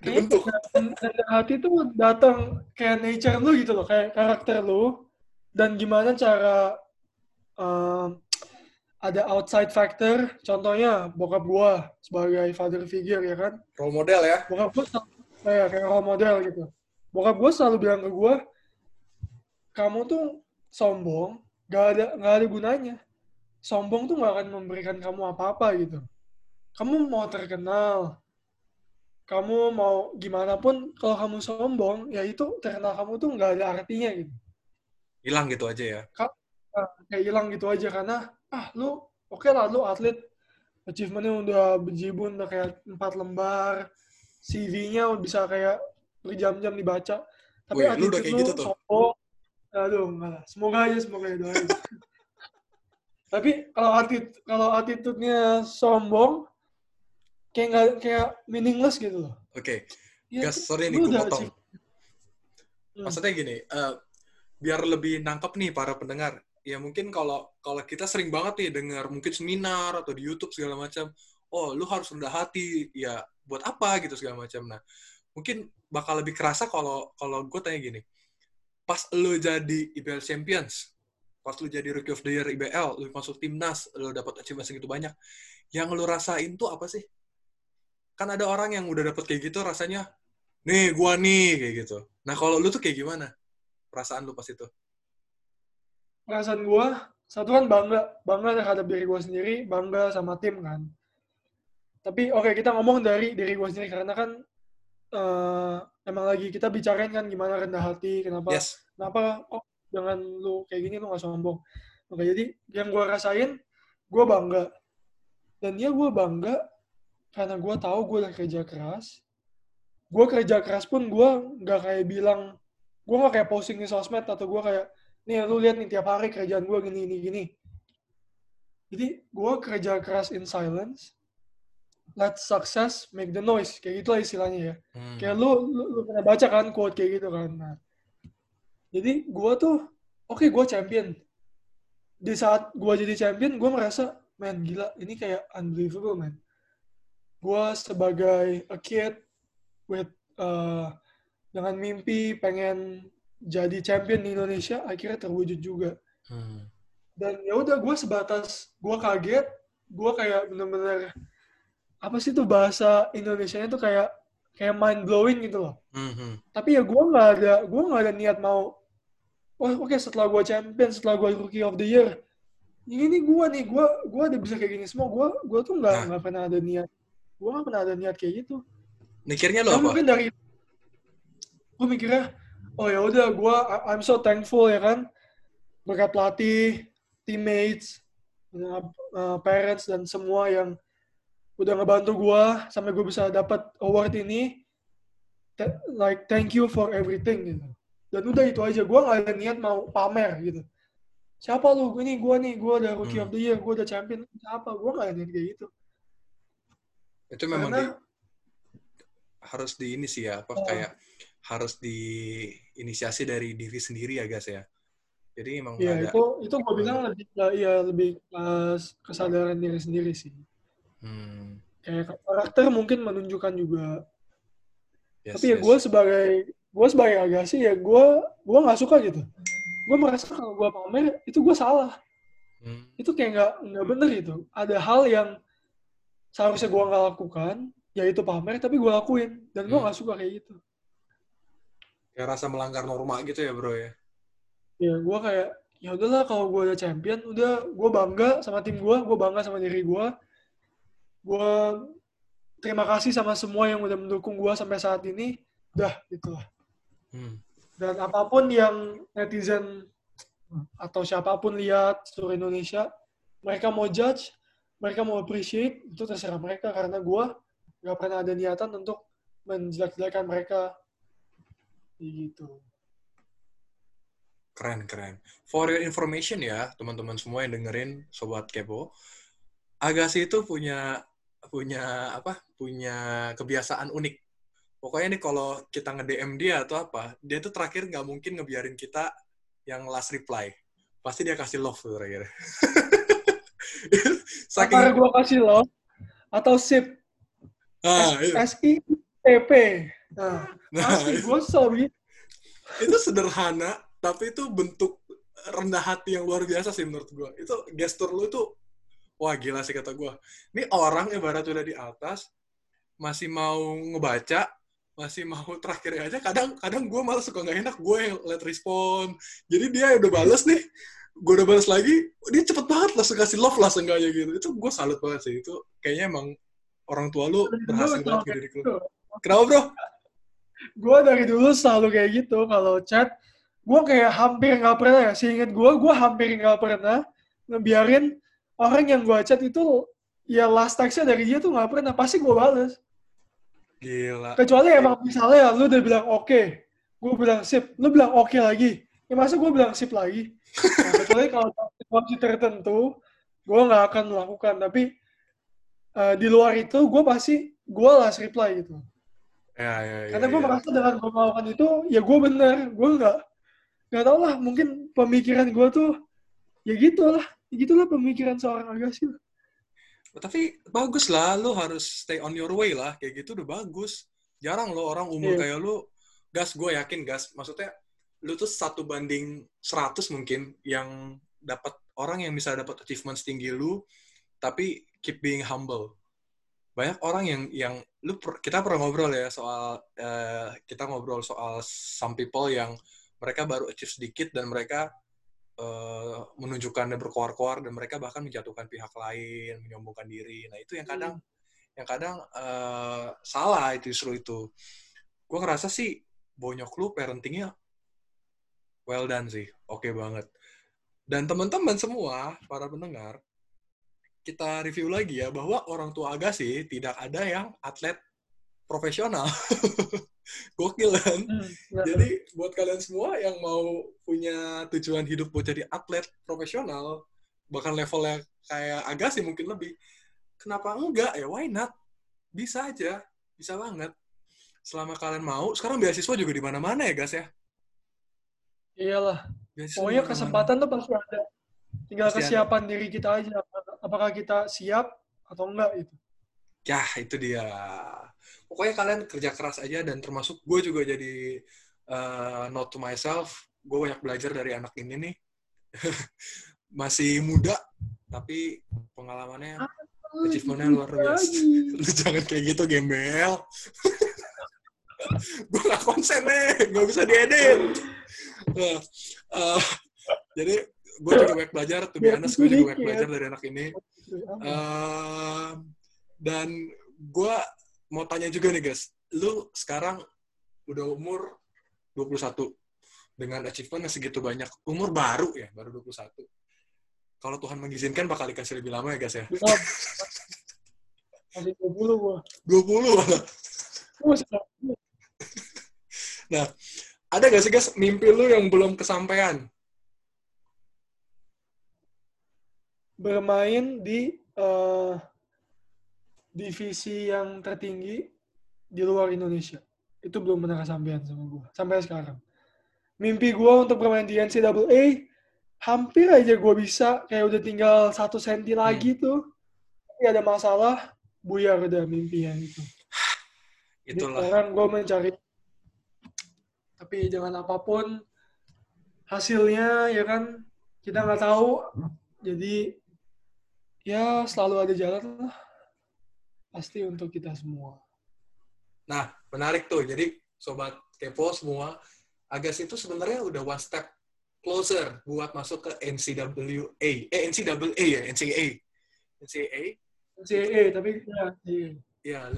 dibentuk. Rendah hati tuh datang kayak nature lu gitu loh, kayak karakter lu, dan gimana cara ada outside factor, contohnya bokap gue sebagai father figure ya kan, role model ya. Bokap gue kayak role model gitu. Bokap gue selalu bilang ke gue, kamu tuh sombong, gak ada gunanya. Sombong tuh gak akan memberikan kamu apa-apa gitu. Kamu mau terkenal, kamu mau gimana pun, kalau kamu sombong, ya itu terkenal kamu tuh gak ada artinya gitu. Hilang gitu aja ya. Kayak hilang gitu aja karena lu oke lah, lu atlet, achievement-nya udah bejibun, udah kayak 4 lembar, CV-nya bisa kayak berjam-jam dibaca. Tapi wih, lu udah kayak gitu tuh. Aduh, enggak lah. Semoga aja doain. Tapi kalau attitude-nya sombong, kayak meaningless gitu loh. Oke. Okay. Ya, guys, sorry nih gue potong. Maksudnya gini, biar lebih nangkep nih para pendengar. Ya mungkin kalau kita sering banget nih dengar mungkin seminar atau di YouTube segala macam, oh lu harus rendah hati, ya buat apa gitu segala macam. Nah, mungkin bakal lebih kerasa kalau gue tanya gini. Pas lu jadi IBL Champions, pas lu jadi Rookie of the Year IBL, lu masuk timnas, lu dapat achievement segitu banyak. Yang lu rasain tuh apa sih? Kan ada orang yang udah dapat kayak gitu rasanya, nih gua nih kayak gitu. Nah, kalau lu tuh kayak gimana? Perasaan lu pas itu? Perasaan gue, satu kan bangga terhadap diri gue sendiri, bangga sama tim kan. Tapi oke, kita ngomong dari diri gue sendiri, karena kan emang lagi kita bicarain kan gimana rendah hati, kenapa, yes. Kenapa, oh jangan lu kayak gini, lu gak sombong. Oke, jadi yang gue rasain, gue bangga. Dan ya gue bangga, karena gue tahu gue udah kerja keras. Gue kerja keras pun gue gak kayak bilang, gue gak kayak posting di sosmed, atau gue kayak, nih lu lihat nih tiap hari kerjaan gue gini. Jadi gue kerja keras in silence, let success make the noise, kayak gitulah istilahnya ya. Kayak lu pernah baca kan quote kayak gitu kan. Nah, jadi gue tuh oke, gue champion. Di saat gue jadi champion, gue merasa man gila, ini kayak unbelievable man. Gue sebagai a kid with dengan mimpi pengen jadi champion di Indonesia, akhirnya terwujud juga. Dan ya udah, gue sebatas gue kaget, gue kayak bener-bener apa sih tuh bahasa Indonesianya tuh kayak mind blowing gitu loh. Tapi ya gue nggak ada niat mau oke, setelah gue champion, setelah gue Rookie of the Year ini gue ada bisa kayak gini semua. Gue tuh nggak pernah ada niat kayak gitu. Mikirnya lo apa? Mungkin dari gue mikirnya, oh ya udah, gue I'm so thankful ya kan, berkat pelatih, teammates, parents dan semua yang udah ngebantu gue sampai gue bisa dapat award ini. Like thank you for everything gitu. Dan udah itu aja, gue nggak ada niat mau pamer gitu. Siapa lu? Gue ada Rookie of the Year, gue ada champion. Siapa? Gue nggak ada niat kayak gitu. Itu memang karena, harus di ini sih ya, apa kayak harus diinisiasi dari diri sendiri ya guys ya. Jadi emang ya, ada. Itu gue bilang lebih kesadaran diri sendiri sih. Kayak karakter mungkin menunjukkan juga. Yes, tapi ya yes. gue sebagai Agassi ya gue nggak suka gitu. Gue merasa kalau gue pamer itu gue salah. Itu kayak nggak bener gitu. Ada hal yang seharusnya gue nggak lakukan, yaitu pamer, tapi gue lakuin dan gue nggak suka kayak gitu. Kayak rasa melanggar norma gitu ya bro ya. Ya gue kayak ya udahlah, kalau gue ada champion udah gue bangga sama tim gue bangga sama diri gue. Terima kasih sama semua yang udah mendukung gue sampai saat ini. Udah, itulah. Dan apapun yang netizen atau siapapun lihat seluruh Indonesia, mereka mau judge, mereka mau appreciate, itu terserah mereka. Karena gue gak pernah ada niatan untuk menjelek-jelekan mereka. Gitu. Keren, keren. For your information ya, teman-teman semua yang dengerin, Sobat Kepo. Agassi itu punya kebiasaan unik. Pokoknya nih kalau kita nge-DM dia atau apa, dia tuh terakhir nggak mungkin ngebiarin kita yang last reply. Pasti dia kasih love tuh terakhir. Saking antara gue kasih love atau sip. SIP. Nah, pasti gue sorry. Itu sederhana, tapi itu bentuk rendah hati yang luar biasa sih menurut gue. Itu gestur lu itu wah gila sih kata gue. Ini orang ibarat udah di atas, masih mau ngebaca, masih mau terakhir aja. Kadang gue malah suka nggak enak, gue yang late respon. Jadi dia udah bales nih, gue udah bales lagi, dia cepet banget langsung kasih love lah seenggaknya gitu. Itu gue salut banget sih. Itu kayaknya emang orang tua lu berhasil banget ke diri lu. Kenapa bro? Gue dari dulu selalu kayak gitu. Kalau chat, gue kayak hampir nggak pernah ya. Seinget gue hampir nggak pernah ngebiarin orang yang gue chat itu, ya last text-nya dari dia tuh gak pernah. Pasti gue bales. Gila. Kecuali emang misalnya lu udah bilang oke, gue bilang sip, lu bilang oke lagi. Ya masa gue bilang sip lagi? Nah, kecuali kalau situasi tertentu, gue gak akan melakukan. Tapi di luar itu, gue pasti, gue last reply gitu. Ya, karena gue merasa dengan gue melakukan itu, ya gue bener. Gue gak tau lah, mungkin pemikiran gue tuh, ya gitu lah. Gitulah pemikiran seorang Agassi. Tapi bagus lah, lu harus stay on your way lah. Kayak gitu udah bagus. Jarang lo orang umur kayak lu. Gas, gue yakin gas. Maksudnya, lu tuh 1/100 mungkin yang dapat orang yang bisa dapat achievement setinggi lu, tapi keep being humble. Banyak orang yang lu kita pernah ngobrol ya soal kita ngobrol soal some people yang mereka baru achieve sedikit dan mereka menunjukkannya berkoar-koar dan mereka bahkan menjatuhkan pihak lain, menyombongkan diri. Nah itu yang kadang salah itu justru itu. Gue ngerasa sih bonyok lu parentingnya well done sih, oke banget. Dan teman-teman semua para pendengar, kita review lagi ya bahwa orang tua Agassi tidak ada yang atlet profesional. Gokil kan? Jadi buat kalian semua yang mau punya tujuan hidup buat jadi atlet profesional, bahkan levelnya kayak Agassi mungkin lebih, kenapa enggak? Ya why not? Bisa aja. Bisa banget. Selama kalian mau, sekarang beasiswa juga di mana-mana ya guys ya? Iyalah. Beasiswa pokoknya dimana-mana. Kesempatan tuh pasti ada. Tinggal pasti kesiapan ada. Diri kita aja. Apakah kita siap atau enggak itu. Yah, itu dia. Pokoknya kalian kerja keras aja, dan termasuk gue juga jadi note to myself, gue banyak belajar dari anak ini nih. Masih muda, tapi pengalamannya, achievementnya luar biasa. Lu jangan kayak gitu, gembel. Gue gak konsen nih, gak bisa diedit. Jadi, gue juga banyak belajar, to be honest, gue juga banyak belajar dari anak ini. Dan gue mau tanya juga nih guys, lu sekarang udah umur 21. Dengan achievement yang segitu banyak. Umur baru ya, baru 21. Kalau Tuhan mengizinkan bakal dikasih lebih lama ya guys ya? Bisa. Masih 20 gua. 20? Nah, ada gak sih guys mimpi lu yang belum kesampaian? Bermain di divisi yang tertinggi di luar Indonesia. Itu belum pernah kesampaian sama gua. Sampai sekarang. Mimpi gue untuk bermain di NCAA, hampir aja gue bisa, kayak udah tinggal 1 senti lagi tuh. Tapi ada masalah, buyar udah mimpi yang itu. Itulah. Sekarang gue mencari. Tapi jangan apapun, hasilnya ya kan, kita nggak tahu. Jadi, ya selalu ada jalan lah. Pasti untuk kita semua. Nah, menarik tuh. Jadi, Sobat Kepo semua, Agassi itu sebenarnya udah one step closer buat masuk ke NCAA, tapi ya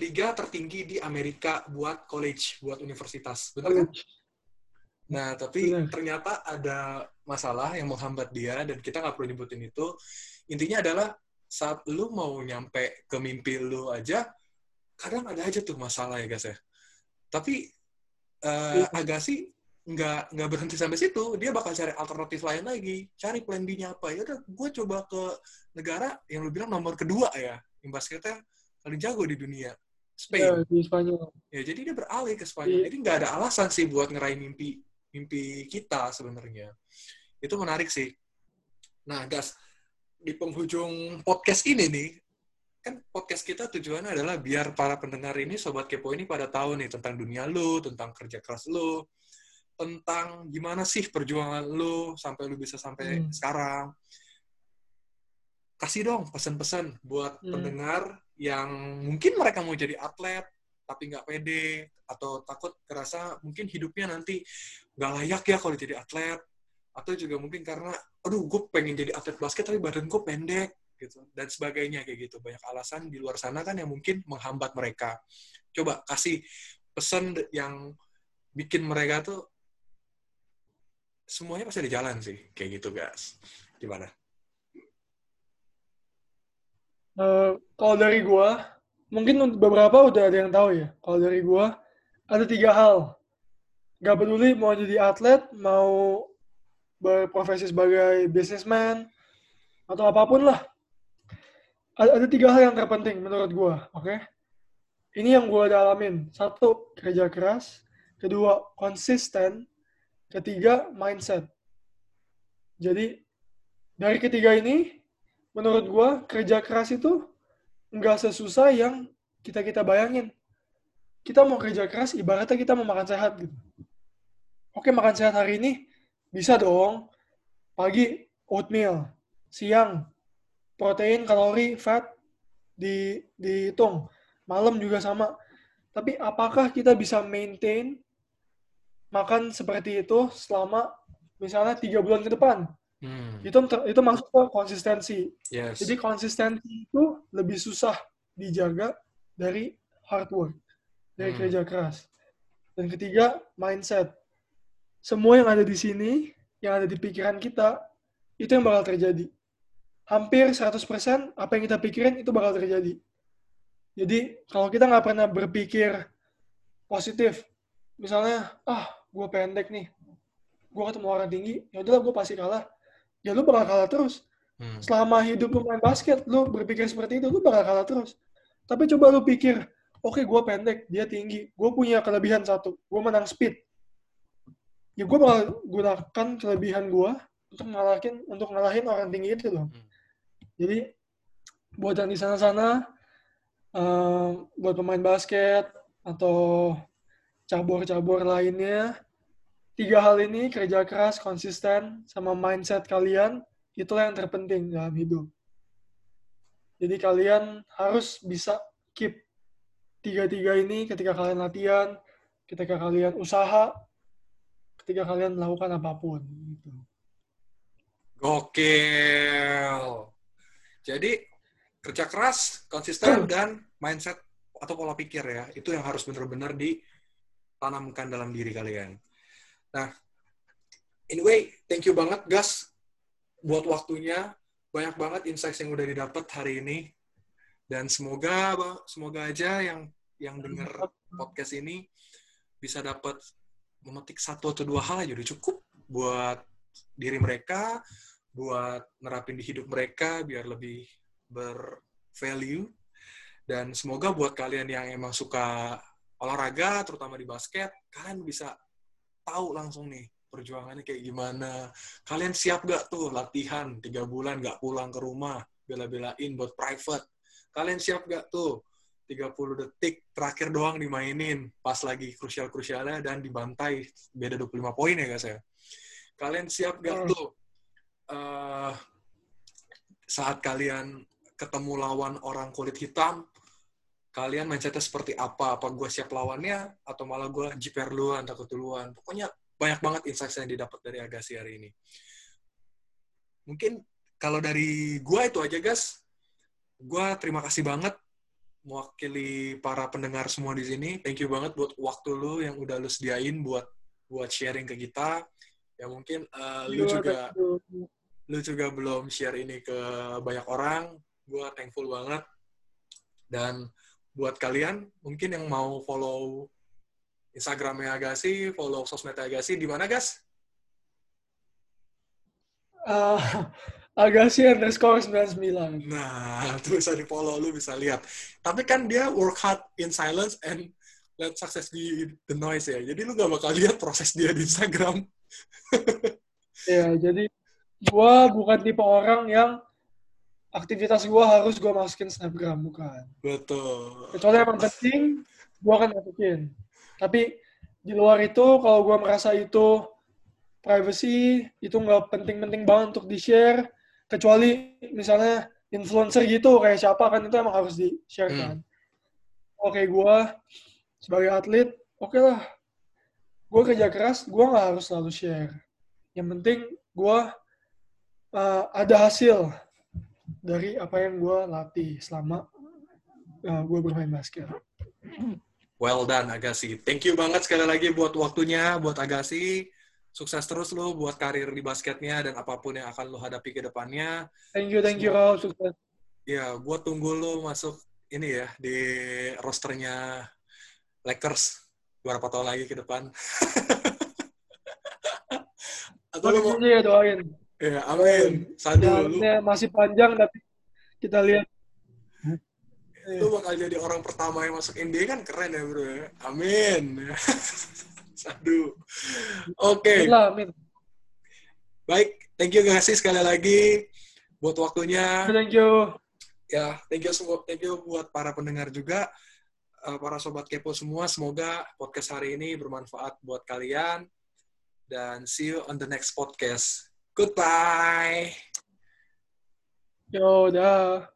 liga tertinggi di Amerika buat college, buat universitas, benar kan? Nah, tapi ternyata ada masalah yang menghambat dia dan kita nggak perlu nyebutin itu. Intinya adalah saat lu mau nyampe ke mimpi lu aja, kadang ada aja tuh masalah ya guys ya. Tapi Agassi nggak berhenti sampai situ, dia bakal cari alternatif lain lagi, cari plan B-nya apa. Ya udah, gue coba ke negara yang lu bilang nomor kedua ya, yang basketnya paling jago di dunia, Spain. Ya, di Spanyol. Ya, jadi dia beralih ke Spanyol. Ya. Jadi nggak ada alasan sih buat ngeraih mimpi kita sebenarnya. Itu menarik sih. Nah, Gas, di penghujung podcast ini nih, kan podcast kita tujuannya adalah biar para pendengar ini, Sobat Kepo ini pada tahu nih tentang dunia lu, tentang kerja keras lu, tentang gimana sih perjuangan lu sampai lu bisa sampai sekarang. Kasih dong pesan-pesan buat pendengar yang mungkin mereka mau jadi atlet, tapi nggak pede, atau takut kerasa mungkin hidupnya nanti nggak layak ya kalau jadi atlet, atau juga mungkin karena, aduh gue pengen jadi atlet basket tapi badan gue pendek, gitu, dan sebagainya kayak gitu. Banyak alasan di luar sana kan yang mungkin menghambat mereka. Coba kasih pesan yang bikin mereka tuh semuanya pasti ada jalan sih, kayak gitu guys. Gimana? Kalau dari gua, mungkin beberapa udah ada yang tahu ya. Kalau dari gua ada 3 hal. Gak peduli mau jadi atlet, mau berprofesi sebagai businessman atau apapun lah. Ada 3 hal yang terpenting menurut gue, oke? Ini yang gue udah alamin. 1, kerja keras. 2, konsisten. 3, mindset. Jadi, dari ketiga ini, menurut gue, kerja keras itu nggak sesusah yang kita bayangin. Kita mau kerja keras, ibaratnya kita mau makan sehat, gitu. Oke, makan sehat hari ini, bisa dong. Pagi, oatmeal. Siang, protein, kalori, fat dihitung. Malam juga sama. Tapi apakah kita bisa maintain makan seperti itu selama misalnya 3 bulan ke depan? Itu maksudnya konsistensi. Yes. Jadi konsistensi itu lebih susah dijaga dari hard work, dari kerja keras. Dan ketiga, mindset. Semua yang ada di sini, yang ada di pikiran kita, itu yang bakal terjadi. Hampir 100% apa yang kita pikirin itu bakal terjadi. Jadi, kalau kita nggak pernah berpikir positif, misalnya, gue pendek nih, gue ketemu orang tinggi, yaudahlah gue pasti kalah. Ya, lu bakal kalah terus. Selama hidup lu main basket, lu berpikir seperti itu, lu bakal kalah terus. Tapi coba lu pikir, oke, gue pendek, dia tinggi, gue punya kelebihan 1, gue menang speed. Ya, gue bakal gunakan kelebihan gue untuk ngalahin orang tinggi itu loh. Jadi, buat yang di sana-sana, buat pemain basket, atau cabur-cabur lainnya, 3 hal ini, kerja keras, konsisten, sama mindset kalian, itulah yang terpenting dalam hidup. Jadi, kalian harus bisa keep 3-3 ini ketika kalian latihan, ketika kalian usaha, ketika kalian melakukan apapun. Gitu. Gokil. Jadi, kerja keras, konsisten, dan mindset atau pola pikir ya, itu yang harus benar-benar di tanamkan dalam diri kalian. Nah, anyway, thank you banget, guys, buat waktunya. Banyak banget insights yang udah didapat hari ini. Dan semoga aja yang denger podcast ini bisa dapat memetik satu atau dua hal aja udah cukup buat diri mereka, buat nerapin di hidup mereka biar lebih bervalue. Dan semoga buat kalian yang emang suka olahraga, terutama di basket, kalian bisa tahu langsung nih perjuangannya kayak gimana. Kalian siap gak tuh latihan 3 bulan gak pulang ke rumah, bela-belain buat private? Kalian siap gak tuh 30 detik terakhir doang dimainin pas lagi krusial-krusialnya dan dibantai beda 25 poin ya guys ya? Kalian siap gak tuh saat kalian ketemu lawan orang kulit hitam, kalian mindsetnya seperti apa? Apa gue siap lawannya? Atau malah gue jiper duluan, takut duluan? Pokoknya banyak banget insights yang didapat dari Agassi hari ini. Mungkin kalau dari gue itu aja, guys. Gue terima kasih banget mewakili para pendengar semua di sini. Thank you banget buat waktu lu yang udah lu sediain buat sharing ke kita. Ya mungkin lu juga belum share ini ke banyak orang. Gue thankful banget. Dan buat kalian, mungkin yang mau follow Instagramnya Agassi, follow sosmednya Agassi, di mana, Gas? Agassi_99. Nah, itu bisa di-follow, lu bisa lihat. Tapi kan dia work hard in silence and let success be the noise ya. Jadi lu gak bakal lihat proses dia di Instagram. Ya, jadi gua bukan tipe orang yang aktivitas gue harus gue masukin Snapgram, bukan. Betul. Kecuali emang penting, gue akan masukin. Tapi di luar itu, kalau gue merasa itu privacy, itu nggak penting-penting banget untuk di-share. Kecuali misalnya influencer gitu, kayak siapa kan, itu emang harus di-share kan. Oke, gue sebagai atlet, oke lah. Gue kerja keras, gue nggak harus selalu share. Yang penting gue ada hasil dari apa yang gue latih selama gue bermain basket. Well done, Agassi. Thank you banget sekali lagi buat waktunya, buat Agassi. Sukses terus lo buat karir di basketnya dan apapun yang akan lo hadapi ke depannya. Thank you, Raul. Sukses. Ya, gue tunggu lo masuk ini ya, di rosternya Lakers beberapa tahun lagi ke depan. Atau lo mau... Ya, doain. Ya, amin. Sadu, masih panjang, tapi kita lihat. Lu bakal jadi orang pertama yang masuk NBA kan keren ya, bro. Amin. Sadu. Oke. Okay. Baik, thank you Agassi sekali lagi buat waktunya. Thank you. Ya, thank you semua. Thank you buat para pendengar juga, para sobat kepo semua. Semoga podcast hari ini bermanfaat buat kalian. Dan see you on the next podcast. Goodbye. Yo, dah.